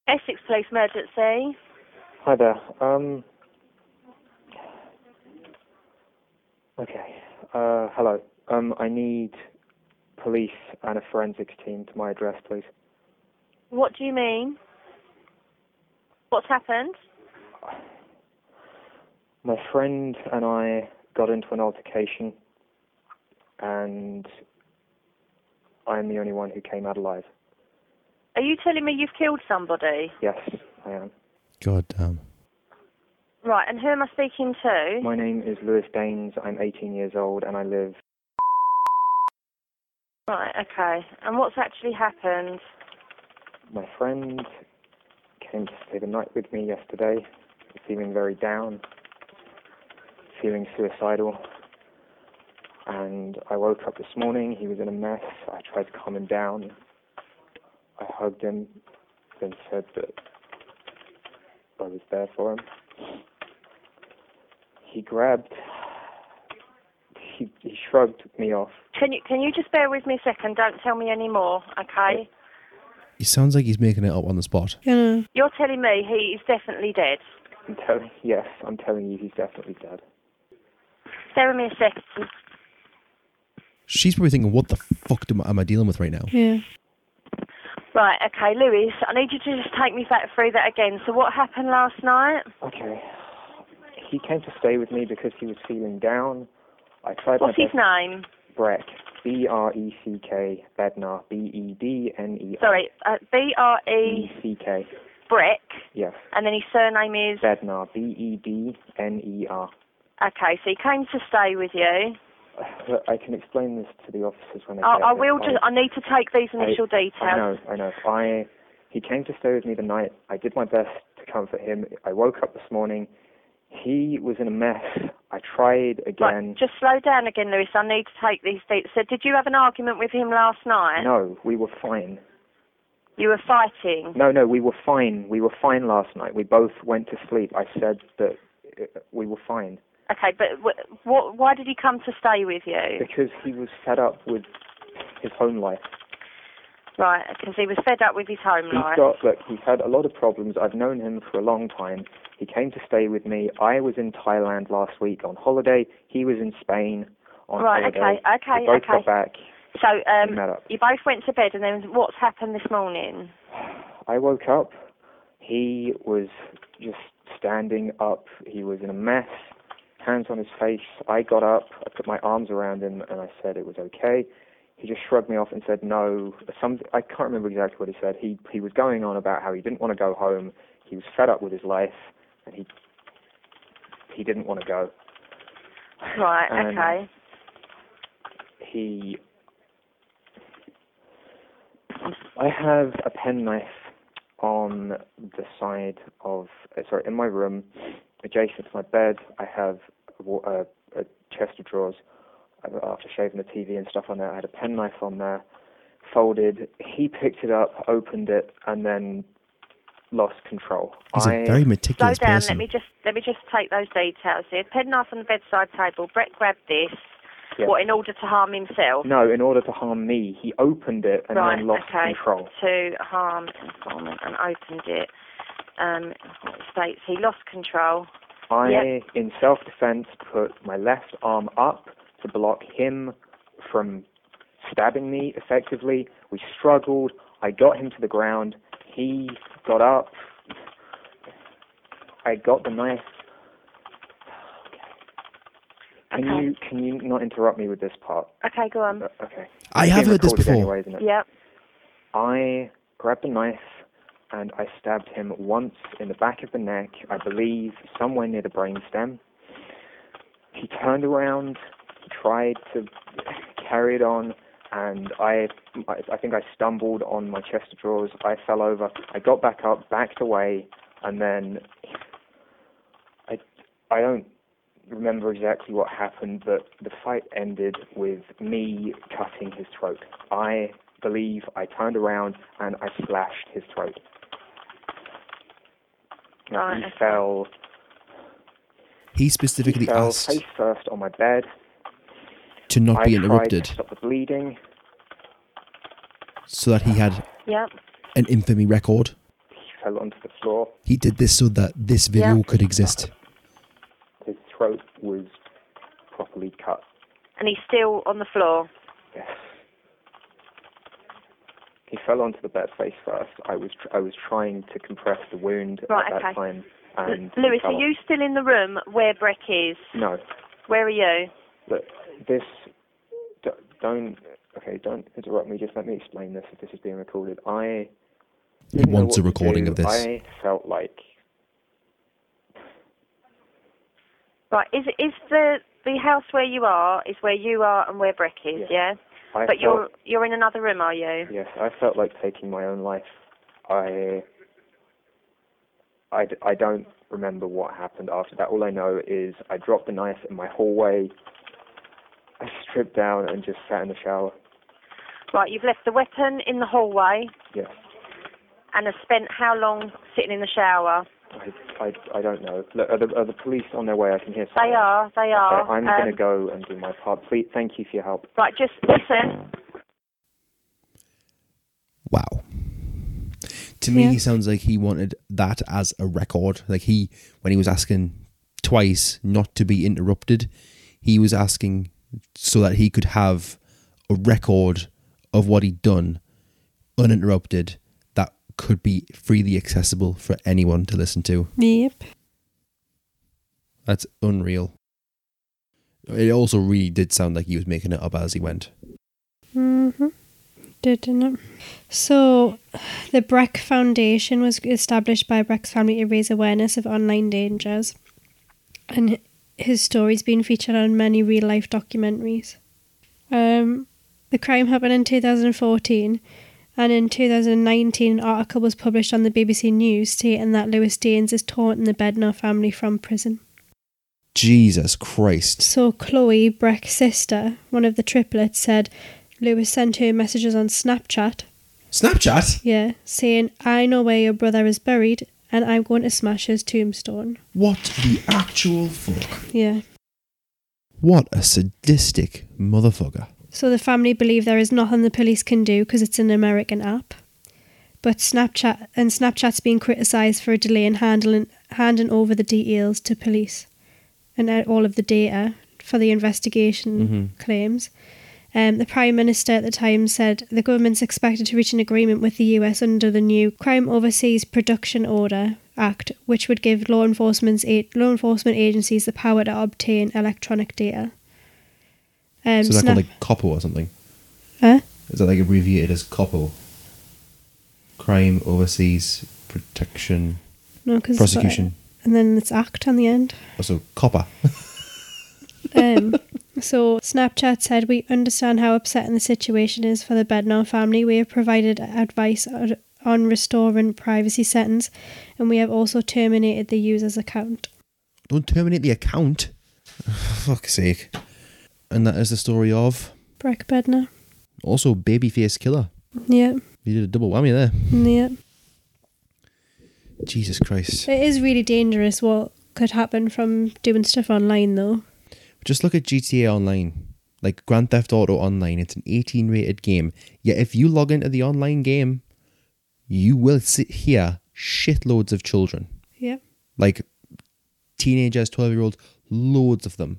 Essex Place Emergency. Hi there. Um. Okay. Uh, hello. Um, I need police and a forensics team to my address, please. What do you mean? What's happened? My friend and I got into an altercation, and I'm the only one who came out alive. Are you telling me you've killed somebody? Yes, I am. God damn. Right, and who am I speaking to? My name is Lewis Daynes, I'm eighteen years old, and I live... Right, okay. And what's actually happened? My friend came to stay the night with me yesterday, feeling very down, feeling suicidal. And I woke up this morning, he was in a mess. I tried to calm him down. I hugged him, then said that I was there for him. He grabbed, he, he shrugged me off. Can you can you just bear with me a second? Don't tell me any more, okay? He sounds like he's making it up on the spot. Yeah. You're telling me he is definitely dead? I'm telling, yes, I'm telling you he's definitely dead. Bear with me a second. She's probably thinking, what the fuck do, am I dealing with right now? Yeah. Right, okay, Lewis, I need you to just take me back through that again. So what happened last night? Okay. He came to stay with me because he was feeling down. I tried. What's his name? Breck. B R E C K. Bednar. B E D N E R. Sorry, uh, B R E C K. Breck. Yes. And then his surname is? Bednar. B E D N E R. Okay, so he came to stay with you. I can explain this to the officers when they get there. I will just, I need to take these initial details. I know, I know. I, he came to stay with me the night. I did my best to comfort him. I woke up this morning. He was in a mess. I tried again. Right, just slow down again, Lewis. I need to take these details. So did you have an argument with him last night? No, we were fine. You were fighting? No, no, we were fine. We were fine last night. We both went to sleep. I said that we were fine. Okay, but what? Why did he come to stay with you? Because he was fed up with his home life. Right, because he was fed up with his home he life. Got, look, he's had a lot of problems. I've known him for a long time. He came to stay with me. I was in Thailand last week on holiday. He was in Spain on right, holiday. Right, okay, okay, we both okay. Got back. So um, you both went to bed, and then what's happened this morning? I woke up. He was just standing up. He was in a mess. Hands on his face. I got up, I put my arms around him, and I said it was okay. He just shrugged me off and said no. Some, I can't remember exactly what he said. He he was going on about how he didn't want to go home. He was fed up with his life, and he he didn't want to go. Right, and okay. He... I have a penknife on the side of... Sorry, in my room... Adjacent to my bed, I have a, a chest of drawers. After shaving the T V and stuff on there, I had a penknife on there, folded. He picked it up, opened it, and then lost control. He's I, a very meticulous slow down, person. Let me just let me just take those details here. Penknife on the bedside table. Brett grabbed this. Yes. What, in order to harm himself? No, in order to harm me. He opened it and right, then lost okay. control. To harm informant and opened it. Um, states he lost control. I, yep. in self-defense, put my left arm up to block him from stabbing me effectively. We struggled. I got him to the ground. He got up. I got the knife. Can okay. you can you not interrupt me with this part? Okay, go on. Uh, okay. I have heard this before. Anyway, isn't it? Yep. I grabbed the knife. And I stabbed him once in the back of the neck, I believe, somewhere near the brainstem. He turned around, tried to carry it on, and I I think I stumbled on my chest of drawers. I fell over. I got back up, backed away, and then I, I don't remember exactly what happened, but the fight ended with me cutting his throat. I believe I turned around and I slashed his throat. Right. He fell. He specifically he fell asked face first on my bed to not I be interrupted. To stop the bleeding, so that he had yep. an infamy record. He fell onto the floor. He did this so that this video yep. could exist. His throat was properly cut, and he's still on the floor. Yes. He fell onto the bed face first. I was tr- I was trying to compress the wound right, at that okay. time. And L- Lewis, are you still in the room where Breck is? No. Where are you? Look, this... D- don't... Okay, don't interrupt me. Just let me explain this if this is being recorded. I... He wants a recording of this. I felt like... Right, is is the, the house where you are is where you are and where Breck is, yeah? yeah? I but felt, you're you're in another room, are you? Yes, I felt like taking my own life. I, I, I don't remember what happened after that. All I know is I dropped the knife in my hallway. I stripped down and just sat in the shower. Right, you've left the weapon in the hallway. Yes. And have spent how long sitting in the shower? I, I, I don't know. Look, are the, are the police on their way? I can hear something. They are, they are. Okay, I'm um, going to go and do my part. Please, thank you for your help. Right, just listen. Wow. To me, yeah. He sounds like he wanted that as a record. Like he, when he was asking twice not to be interrupted, he was asking so that he could have a record of what he'd done uninterrupted that could be freely accessible for anyone to listen to. Yep. That's unreal. It also really did sound like he was making it up as he went. Mm-hmm. Didn't it? So, the Breck Foundation was established by Breck's family to raise awareness of online dangers. And his story's been featured on many real-life documentaries. Um... The crime happened in two thousand fourteen, and in two thousand nineteen an article was published on the B B C News stating that Lewis Daynes is taunting the Bednar family from prison. Jesus Christ. So Chloe, Breck's sister, one of the triplets, said Lewis sent her messages on Snapchat. Snapchat? Yeah, saying, "I know where your brother is buried and I'm going to smash his tombstone." What the actual fuck? Yeah. What a sadistic motherfucker. So the family believe there is nothing the police can do because it's an American app. But Snapchat and Snapchat's been criticised for a delay in handling, handing over the details to police and all of the data for the investigation mm-hmm. claims. Um, the Prime Minister at the time said the government's expected to reach an agreement with the U S under the new Crime Overseas Production Order Act, which would give law enforcement, law enforcement agencies the power to obtain electronic data. Um, so is that snap- called like COPPO or something? Huh? Is that like abbreviated as COPPO? Crime Overseas Protection no, cause Prosecution. And then it's ACT on the end. Oh, so COPPA. um, so Snapchat said, "We understand how upsetting the situation is for the Bednar family. We have provided advice on restoring privacy settings and we have also terminated the user's account." Don't terminate the account? Oh, fuck's sake. And that is the story of Breck Bednar. Also Babyface Killer. Yeah. You did a double whammy there. Yeah. Jesus Christ. It is really dangerous what could happen from doing stuff online though. Just look at G T A Online. Like Grand Theft Auto Online. It's an eighteen rated game. Yet if you log into the online game, you will sit here shitloads of children. Yeah. Like teenagers, twelve year olds, loads of them.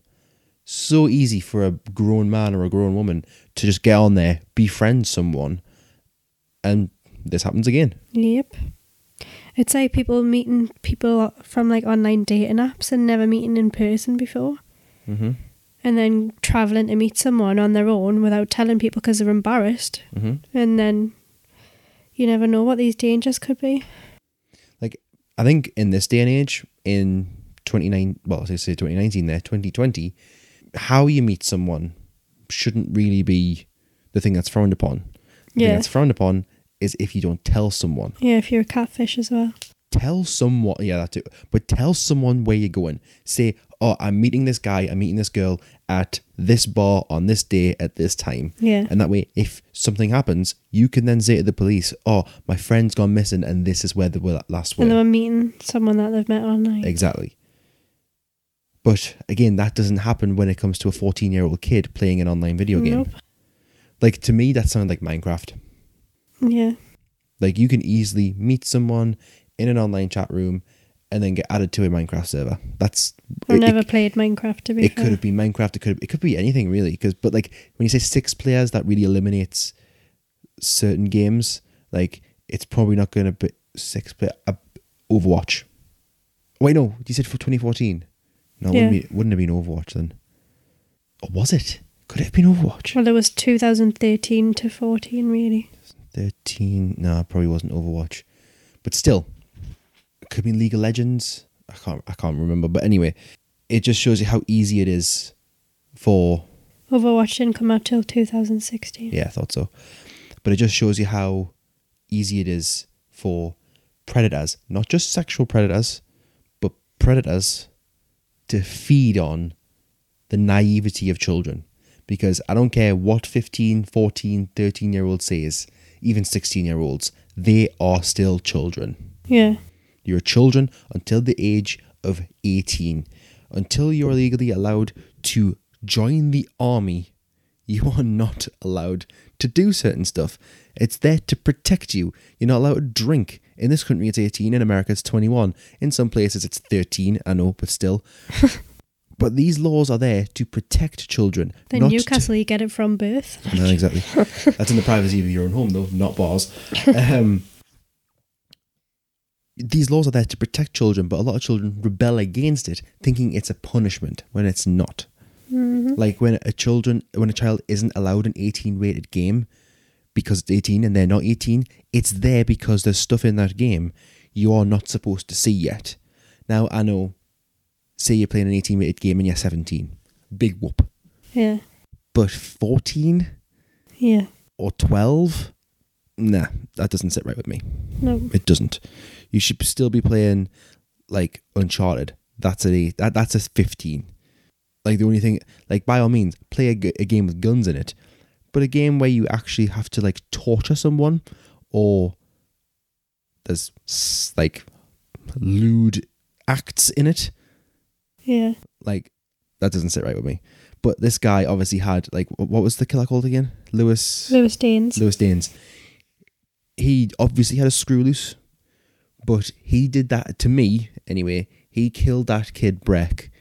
So easy for a grown man or a grown woman to just get on there, befriend someone, and this happens again. Yep. It's like people meeting people from like online dating apps and never meeting in person before. Mm-hmm. And then travelling to meet someone on their own without telling people because they're embarrassed. Mm-hmm. And then you never know what these dangers could be. Like, I think in this day and age, in twenty-nine, well, I say twenty nineteen there, twenty twenty, how you meet someone shouldn't really be the thing that's frowned upon. The yeah. thing that's frowned upon is if you don't tell someone. Yeah, if you're a catfish as well. Tell someone, yeah, that too. But tell someone where you're going. Say, "Oh, I'm meeting this guy, I'm meeting this girl at this bar on this day at this time." Yeah. And that way, if something happens, you can then say to the police, "Oh, my friend's gone missing and this is where they were last were." And they were meeting someone that they've met online. Exactly. But again, that doesn't happen when it comes to a fourteen-year-old kid playing an online video game. Nope. Like, to me, that sounded like Minecraft. Yeah. Like, you can easily meet someone in an online chat room and then get added to a Minecraft server. That's... I've it, never it, played Minecraft, to be it fair. It could have been Minecraft. It could it could be anything, really. Cause, but, like, when you say six players, that really eliminates certain games. Like, it's probably not going to be six player... Uh, Overwatch. Wait, no. You said for twenty fourteen. No, yeah. wouldn't, be, wouldn't have been Overwatch then. Or was it? Could it have been Overwatch? Well, it was two thousand thirteen to fourteen, really. thirteen, no, it probably wasn't Overwatch. But still, it could have been League of Legends. I can't I can't remember. But anyway, it just shows you how easy it is for Overwatch didn't come out till two thousand sixteen. Yeah, I thought so. But it just shows you how easy it is for predators, not just sexual predators, but predators to feed on the naivety of children. Because I don't care what fifteen, fourteen, thirteen-year-old says, even sixteen-year-olds, they are still children. Yeah. You're children until the age of eighteen. Until you're legally allowed to join the army, you are not allowed to do certain stuff. It's there to protect you. You're not allowed to drink. In this country, it's eighteen. In America, it's twenty-one. In some places, it's thirteen. I know, but still. But these laws are there to protect children. Then Newcastle, to... you get it from birth. No, exactly. That's in the privacy of your own home, though, not bars. Um, these laws are there to protect children, but a lot of children rebel against it, thinking it's a punishment when it's not. Mm-hmm. Like when a children, when a child isn't allowed an eighteen-rated game because it's eighteen and they're not eighteen, it's there because there's stuff in that game you are not supposed to see yet. Now, I know... Say you're playing an eighteen-rated game and you're seventeen. Big whoop. Yeah. But fourteen? Yeah. Or twelve? Nah, that doesn't sit right with me. No. It doesn't. You should still be playing, like, Uncharted. That's a, that, that's a fifteen. Like, the only thing... Like, by all means, play a, g- a game with guns in it. But a game where you actually have to, like, torture someone or there's, like, lewd acts in it. Yeah. Like, that doesn't sit right with me. But this guy obviously had, like, what was the killer called again? Lewis... Lewis Daynes. Lewis Daynes. He obviously had a screw loose, but he did that, to me, anyway, he killed that kid, Breck,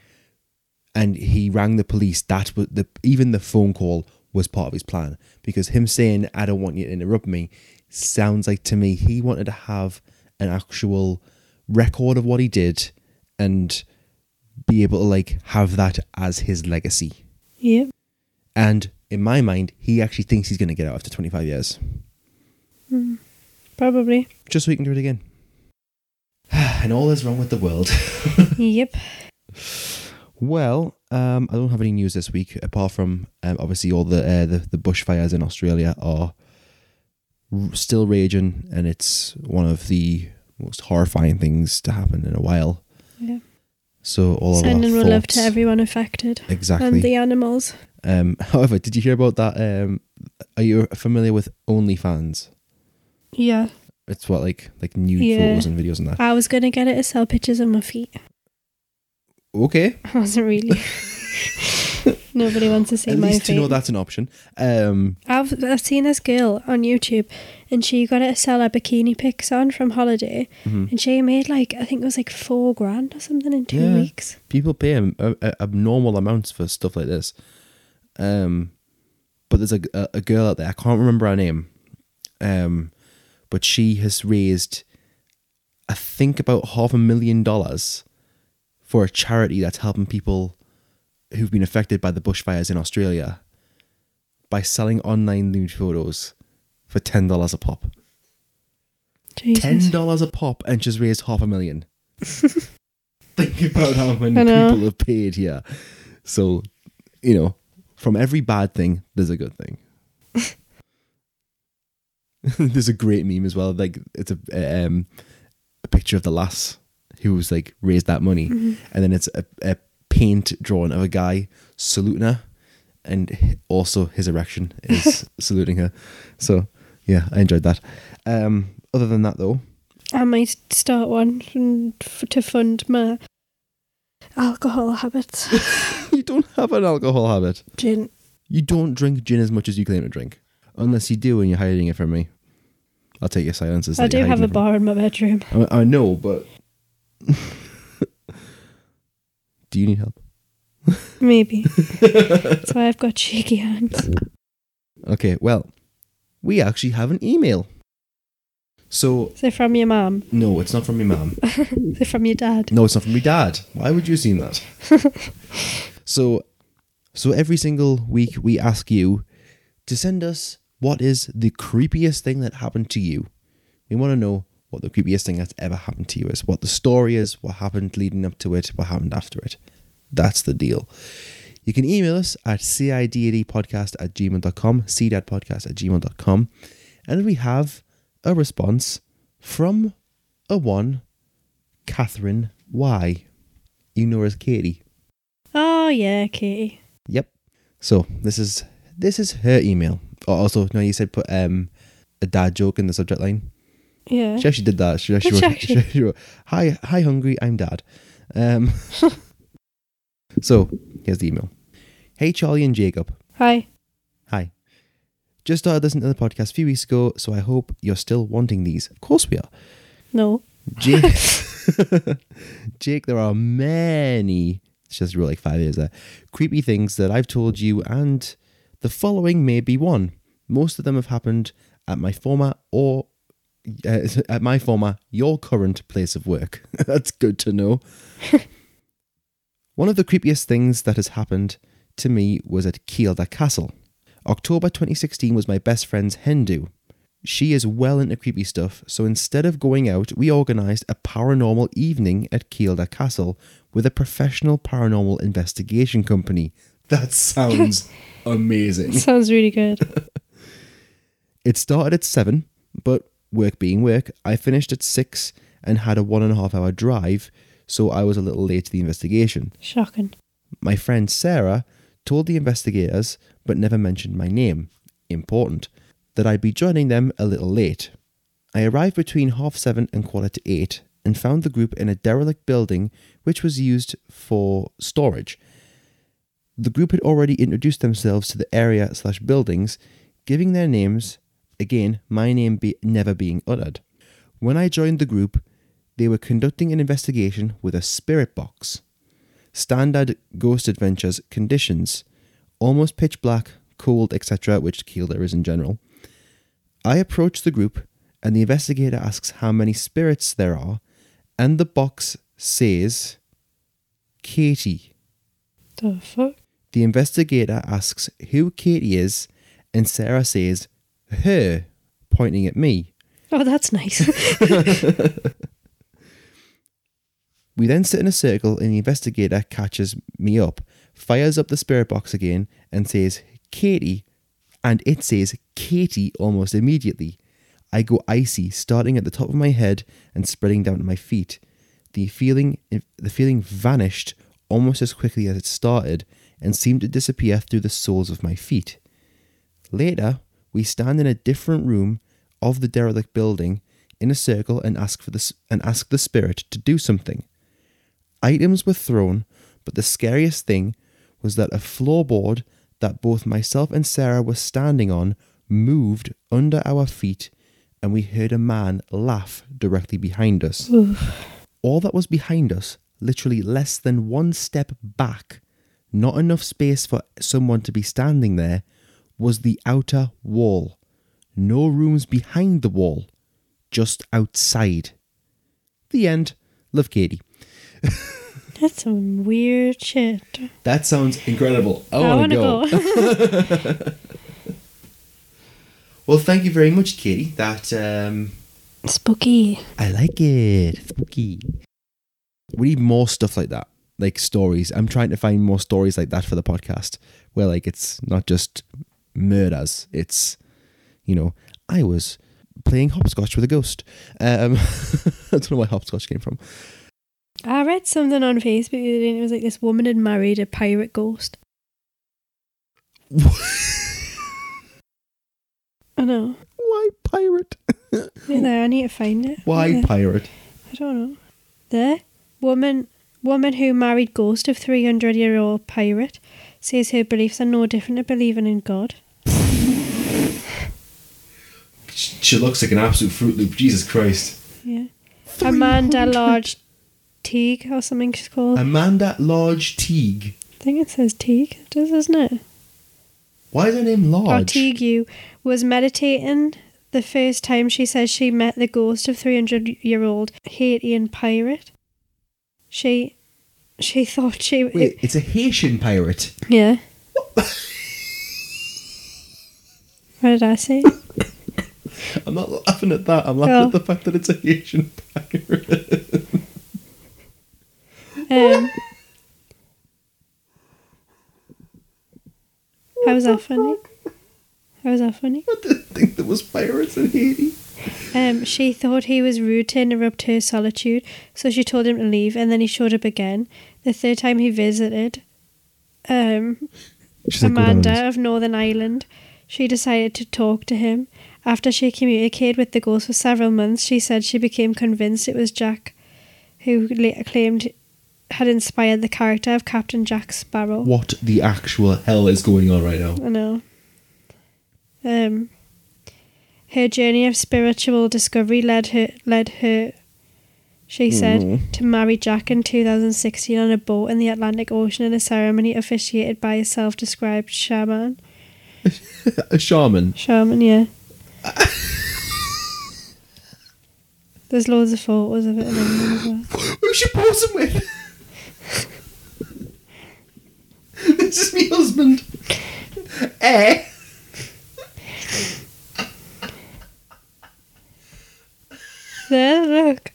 and he rang the police. That was the even the phone call was part of his plan, because him saying, I don't want you to interrupt me, sounds like, to me, he wanted to have an actual record of what he did and... be able to, like, have that as his legacy. Yeah. And in my mind, he actually thinks he's going to get out after twenty-five years. Mm, probably. Just so he can do it again. And all is wrong with the world. Yep. Well, um, I don't have any news this week, apart from, um, obviously, all the, uh, the, the bushfires in Australia are r- still raging, and it's one of the most horrifying things to happen in a while. Yeah. So all Sending of our Sending love to everyone affected. Exactly. And the animals. Um, however, did you hear about that? Um, are you familiar with OnlyFans? Yeah. It's what, like like nude yeah. photos and videos and that? I was going to get it to sell pictures of my feet. Okay. I wasn't really. Nobody wants to see At my feet. At least to know that's an option. Um, I've, I've seen this girl on YouTube and she got it to sell her bikini pics on from holiday, mm-hmm. and she made like, I think it was like four grand or something in two yeah. weeks. People pay abnormal amounts for stuff like this. Um, but there's a, a, a girl out there, I can't remember her name, um, but she has raised, I think, about half a million dollars for a charity that's helping people who've been affected by the bushfires in Australia by selling online nude photos for ten dollars a pop. Jesus. ten dollars a pop, and she's raised half a million. Think about how many people have paid here. So, you know, from every bad thing, there's a good thing. There's a great meme as well. Like, it's a, um, a picture of the lass who was like raised that money. Mm-hmm. And then it's a, a paint drawn of a guy saluting her, and also his erection is saluting her. So yeah, I enjoyed that. Um, other than that, though, I might start one to fund my alcohol habits. You don't have an alcohol habit. Gin. You don't drink gin as much as you claim to drink, unless you do and you're hiding it from me. I'll take your silences. I do have a bar in my bedroom. I, I know, but. Do you need help? Maybe. That's why I've got shaky hands. Okay, well, we actually have an email. So... Is it from your mum? No, it's not from your mum. Is it from your dad? No, it's not from your dad. Why would you assume that? so, so every single week we ask you to send us what is the creepiest thing that happened to you. We want to know what the creepiest thing that's ever happened to you is, what the story is, what happened leading up to it, what happened after it. That's the deal. You can email us at c i d a d podcast at gmail dot com, c dad podcast at gmail dot com, and we have a response from a one Catherine Y. You know her as Katie. Oh yeah, Katie. Yep. So this is this is her email. Oh, also, no, you said put um a dad joke in the subject line. Yeah. She actually did that. She actually, wrote, actually? She wrote, hi, hi, hungry, I'm dad. Um. So here's the email. Hey, Charlie and Jacob. Hi. Hi. Just started listening to the podcast a few weeks ago, so I hope you're still wanting these. Of course we are. No. Jake, Jake, there are many, it's just really like five years there, creepy things that I've told you, and the following may be one. Most of them have happened at my former or uh, at my former, your current place of work. That's good to know. One of the creepiest things that has happened to me was at Kielder Castle. October twenty sixteen was my best friend's hen do. She is well into creepy stuff, so instead of going out, we organised a paranormal evening at Kielder Castle with a professional paranormal investigation company. That sounds amazing. That sounds really good. It started at seven, but work being work, I finished at six and had a one and a half hour drive, so I was a little late to the investigation. Shocking. My friend Sarah told the investigators, but never mentioned my name. Important. That I'd be joining them a little late. I arrived between half seven and quarter to eight and found the group in a derelict building which was used for storage. The group had already introduced themselves to the area slash buildings, giving their names, again, my name be- never being uttered. When I joined the group, they were conducting an investigation with a spirit box. Standard ghost adventures conditions, almost pitch black, cold, et cetera, which Kielder is in general. I approach the group and the investigator asks how many spirits there are, and the box says, Katie. The fuck? The investigator asks who Katie is, and Sarah says, her, pointing at me. Oh, that's nice. We then sit in a circle and the investigator catches me up, fires up the spirit box again and says, Katie, and it says Katie almost immediately. I go icy, starting at the top of my head and spreading down to my feet. The feeling the feeling vanished almost as quickly as it started and seemed to disappear through the soles of my feet. Later, we stand in a different room of the derelict building in a circle and ask for the, and ask the spirit to do something. Items were thrown, but the scariest thing was that a floorboard that both myself and Sarah were standing on moved under our feet, and we heard a man laugh directly behind us. Oof. All that was behind us, literally less than one step back, not enough space for someone to be standing there, was the outer wall. No rooms behind the wall, just outside. The end. Love, Katie. That's some weird shit. That sounds incredible. I, I want to go. go. Well, thank you very much, Katie. That um, spooky. I like it. Spooky. We need more stuff like that, like stories. I'm trying to find more stories like that for the podcast, where like it's not just murders. It's, you know, I was playing hopscotch with a ghost. Um, I don't know where hopscotch came from. I read something on Facebook the other day and it was like this woman had married a pirate ghost. I know. Why pirate? Wait there, I need to find it. Why Wait pirate? There. I don't know. There. Woman woman who married ghost of three hundred year old pirate says her beliefs are no different to believing in God. She looks like an absolute Fruit Loop. Jesus Christ. Yeah. Amanda Large Teague or something she's called. Amanda Large Teague. I think it says Teague. It does, isn't it? Why is her name Large? Or Teague you was meditating the first time she says she met the ghost of three hundred year old Haitian pirate. She she thought she... Wait, it, it's a Haitian pirate? Yeah. What? What did I say? I'm not laughing at that. I'm laughing oh. at the fact that it's a Haitian pirate. Um, How was that funny? How was that funny? I didn't think there was pirates in Haiti. Um, she thought he was rude to interrupt her solitude, so she told him to leave, and then he showed up again. The third time he visited, um, She's Amanda of Northern Ireland, she decided to talk to him. After she communicated with the ghost for several months, she said she became convinced it was Jack, who later claimed had inspired the character of Captain Jack Sparrow. What the actual hell is going on right now? I know. Um, her journey of spiritual discovery led her, led her, she said, mm. to marry Jack in two thousand sixteen on a boat in the Atlantic Ocean in a ceremony officiated by a self-described shaman. A shaman? Shaman, yeah. There's loads of photos of it in England as well. Who's she posing with? This is my husband. Eh? There, look.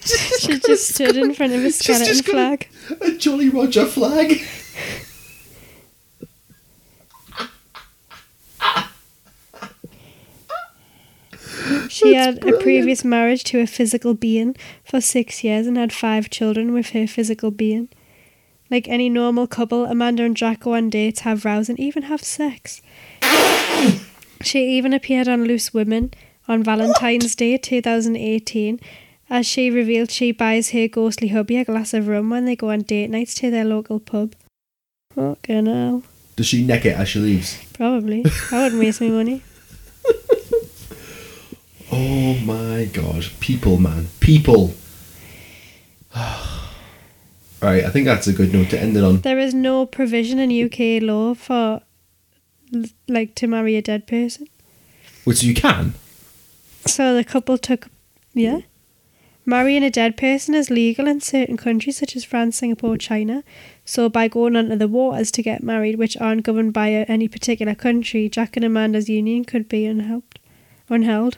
just she just stood in front of a skeleton flag. A Jolly Roger flag. She That's had brilliant. a previous marriage to a physical being for six years and had five children with her physical being. Like any normal couple, Amanda and Jack go on dates, have rows, and even have sex. She even appeared on Loose Women on Valentine's what? Day two thousand eighteen, as she revealed she buys her ghostly hubby a glass of rum when they go on date nights to their local pub. Fucking hell. Does she neck it as she leaves? Probably. I wouldn't waste my money. Oh my god. People, man. People. Right, I think that's a good note to end it on. There is no provision in U K law for, like, to marry a dead person. Which well, so you can? So the couple took... Yeah. Marrying a dead person is legal in certain countries such as France, Singapore, China. So by going under the waters to get married, which aren't governed by any particular country, Jack and Amanda's union could be unhelped, unheld.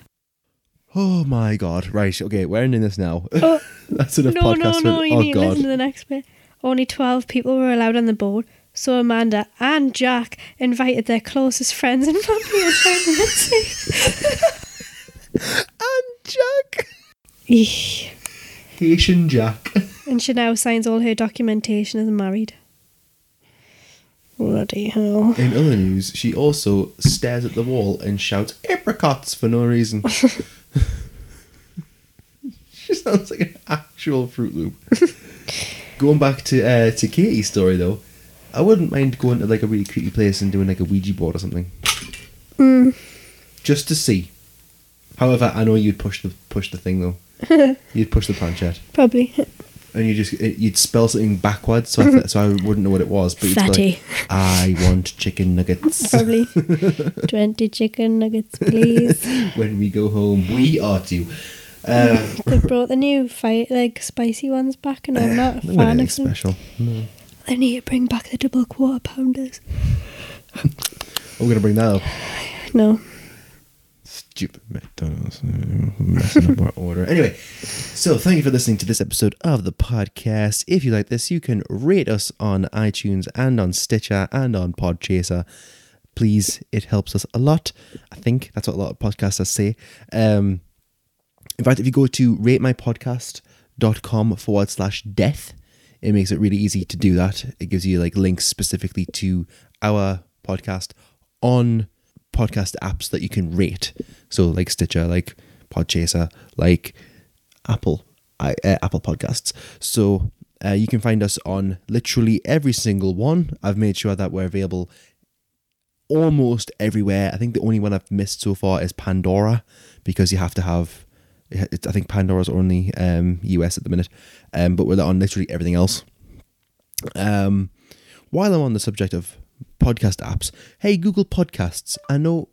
Oh my god. Right, okay, we're ending this now. Oh, that's enough no, podcast. No, no, no, you oh need to listen to the next bit. Only twelve people were allowed on the board, so Amanda and Jack invited their closest friends and family and friends. And Jack! Haitian Jack. And she now signs all her documentation as married. Bloody hell. In other news, she also stares at the wall and shouts apricots for no reason. She sounds like an actual Fruit Loop. Going back to uh, to Katie's story though, I wouldn't mind going to like a really creepy place and doing like a Ouija board or something. Mm. Just to see. However, I know you'd push the push the thing though. You'd push the planchette. Probably. And you just you'd spell something backwards, so I, th- so I wouldn't know what it was. But you'd be like, I want chicken nuggets. Probably twenty chicken nuggets, please. When we go home, we are to. Uh, they brought the new fight like spicy ones back, and I'm not a fan of special. No. They need to bring back the double quarter pounders. We're gonna bring that up. No. Stupid McDonald's messing up our order. Anyway, so thank you for listening to this episode of the podcast. If you like this, you can rate us on iTunes and on Stitcher and on Podchaser. Please, it helps us a lot. I think that's what a lot of podcasters say. Um, in fact, if you go to ratemypodcast.com forward slash death, it makes it really easy to do that. It gives you like links specifically to our podcast on podcast apps that you can rate, so like Stitcher, like Podchaser, like Apple I, uh, Apple Podcasts. So uh, you can find us on literally every single one. I've made sure that we're available almost everywhere. I think the only one I've missed so far is Pandora, because you have to have it, I think Pandora's only um, U S at the minute, um, but we're on literally everything else. Um, while I'm on the subject of podcast apps, hey Google Podcasts, I know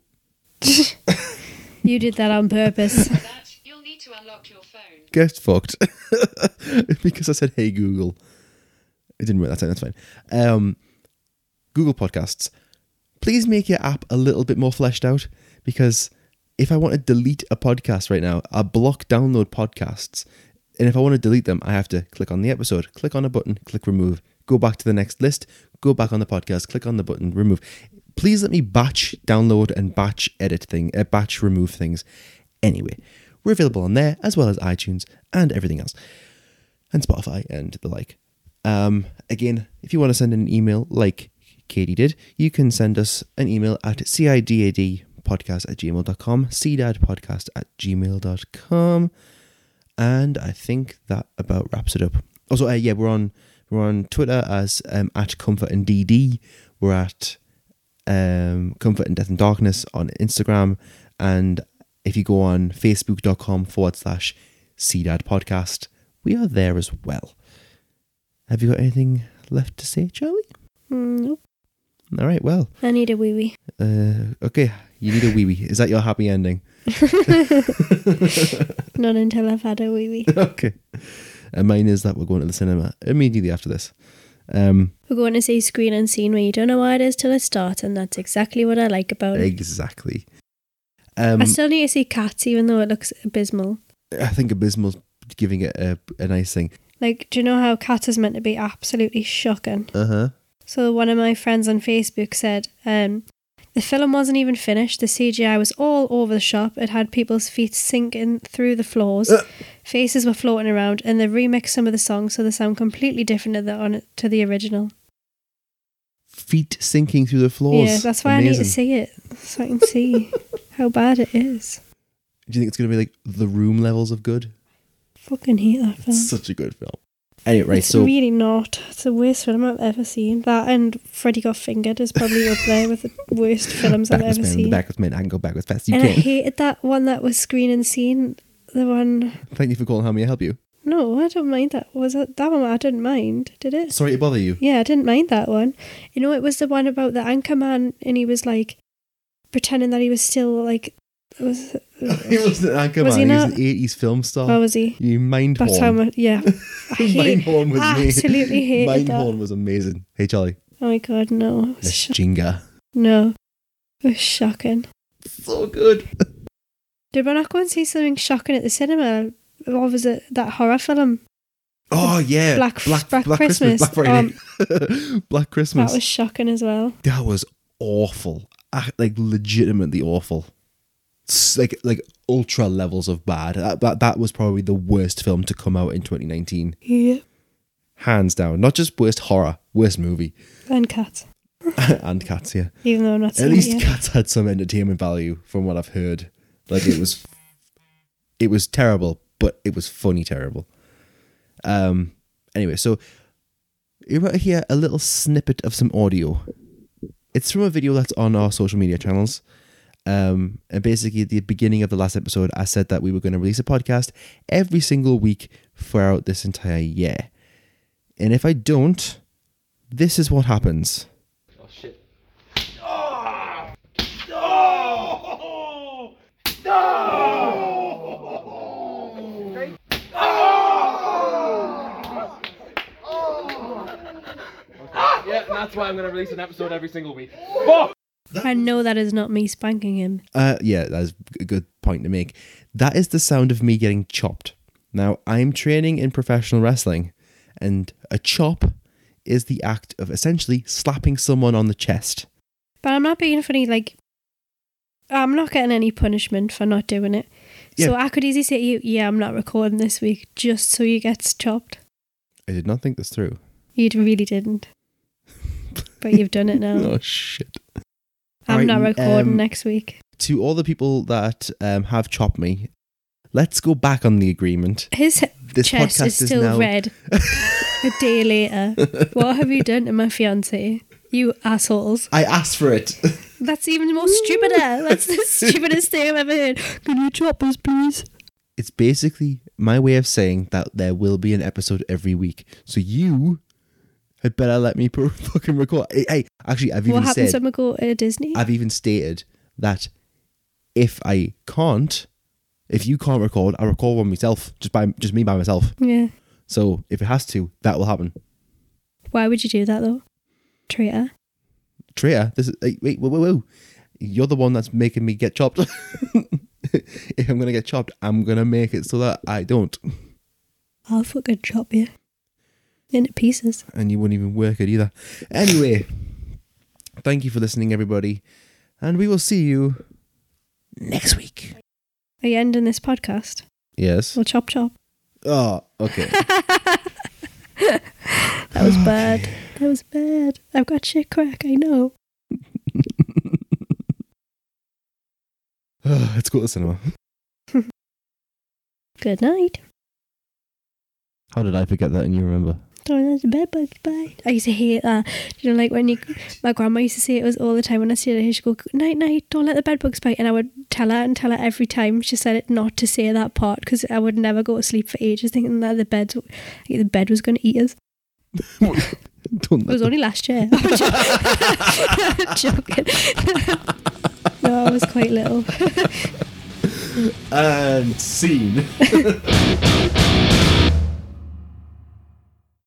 you did that on purpose. For that, you'll need to unlock your phone. Get fucked. Because I said hey Google, it didn't work that time. That's fine. um, Google Podcasts, please make your app a little bit more fleshed out, because if I want to delete a podcast right now, I block download podcasts, and if I want to delete them, I have to click on the episode, click on a button, click remove, go back to the next list, go back on the podcast, click on the button, remove. Please let me batch download and batch edit thing, uh, batch remove things. Anyway, we're available on there as well as iTunes and everything else, and Spotify and the like. Um, again, if you want to send an email like Katie did, you can send us an email at cidadpodcast at gmail dot com, cidadpodcast at gmail dot com, and I think that about wraps it up. Also, uh, yeah, we're on we're on Twitter as um, at Comfort and D D. We're at um, Comfort and Death and Darkness on Instagram, and if you go on facebook dot com forward slash cidadpodcast, we are there as well. Have you got anything left to say, Charlie? Mm, nope. All right, well. I need a wee-wee. Uh, okay, you need a wee-wee. Is that your happy ending? Not until I've had a wee-wee. Okay. And mine is that we're going to the cinema immediately after this. Um, we're going to see Screen Unseen, where you don't know what it is till it starts, and that's exactly what I like about it. Exactly. Um, I still need to see Cats, even though it looks abysmal. I think abysmal's giving it a, a nice thing. Like, do you know how Cats is meant to be absolutely shocking? Uh-huh. So one of my friends on Facebook said, um, the film wasn't even finished. The C G I was all over the shop. It had people's feet sinking through the floors. Uh. Faces were floating around, and they remixed some of the songs so they sound completely different to the, on, to the original. Feet sinking through the floors. Yeah, that's why Amazing. I need to see it, so I can see how bad it is. Do you think it's going to be like The Room levels of good? I fucking hate that film. It's such a good film. Anyway, right, it's so really not. It's the worst film I've ever seen. That and Freddy Got Fingered is probably up there with the worst films I've ever seen. Back with men, I can go back with fast. You and can. I hated that one that was Screen and Scene. The one. Thank you for calling. How may I help you? No, I don't mind that. Was it that one? I didn't mind. Did it? Sorry to bother you. Yeah, I didn't mind that one. You know, it was the one about the anchor man, and he was like pretending that he was still like. Was, he wasn't an anchor was man, he, he was an eighties film star. How was he? You mind That's horn. How much, yeah. Mindhorn was amazing. Absolutely hated that. Mindhorn was amazing. Hey, Charlie. Oh my god, no. The sho- Jenga. No. It was shocking. So good. Did we not go and see something shocking at the cinema? What was it? That horror film? Oh, yeah. Black, Black, Black, Black Christmas. Christmas. Black Friday. Um, Black Christmas. That was shocking as well. That was awful. I, like, legitimately awful. Like like ultra levels of bad. That, that that was probably the worst film to come out in twenty nineteen. Yeah, hands down. Not just worst horror, worst movie. And Cats. and Cats, yeah. Even though I'm not. At least Cats had some entertainment value, from what I've heard. Like it was, it was terrible, but it was funny terrible. Um. Anyway, so you're about to hear a little snippet of some audio. It's from a video that's on our social media channels. Um, and basically at the beginning of the last episode, I said that we were going to release a podcast every single week throughout this entire year. And if I don't, this is what happens. Oh, shit. Oh! Oh! No! Oh! Oh! Yeah, and that's why I'm going to release an episode every single week. Oh! I know that is not me spanking him. Uh, yeah, that is a good point to make. That is the sound of me getting chopped. Now, I'm training in professional wrestling, and a chop is the act of essentially slapping someone on the chest. But I'm not being funny, like, I'm not getting any punishment for not doing it. Yeah. So I could easily say to you, yeah, I'm not recording this week, just so you get chopped. I did not think this through. You really didn't. But you've done it now. Oh, shit. I'm right, not recording um, next week. To all the people that um, have chopped me, let's go back on the agreement. His this chest is still is now... red a day later. What have you done to my fiancé? You assholes. I asked for it. That's even more stupider. That's the stupidest thing I've ever heard. Can you chop us, please? It's basically my way of saying that there will be an episode every week. So you... I'd better let me put, fucking record. Hey, actually, I've even said... What happens when we go to Disney? I've even stated that if I can't, if you can't record, I'll record one myself, just by just me by myself. Yeah. So if it has to, that will happen. Why would you do that, though? Traitor. Traitor? This is, hey, wait, whoa, whoa, whoa. You're the one that's making me get chopped. If I'm going to get chopped, I'm going to make it so that I don't. I'll fucking chop you. Into pieces. And you wouldn't even work it either. Anyway, thank you for listening, everybody. And we will see you next week. Are you ending this podcast? Yes. Or chop chop? Oh, okay. That was okay. Bad. That was bad. I've got shit crack, I know. Let's go to the cinema. Good night. How did I forget that and you remember? Don't know, that's a bed bug bite. I used to hate that. You know, like when you, my grandma used to say it was all the time when I stayed at her, she'd go, night, night, don't let the bed bugs bite. And I would tell her and tell her every time she said it not to say that part because I would never go to sleep for ages thinking that the, bed's, like, the bed was going to eat us. Don't it was only last year. I'm joking. No, I was quite little. And scene.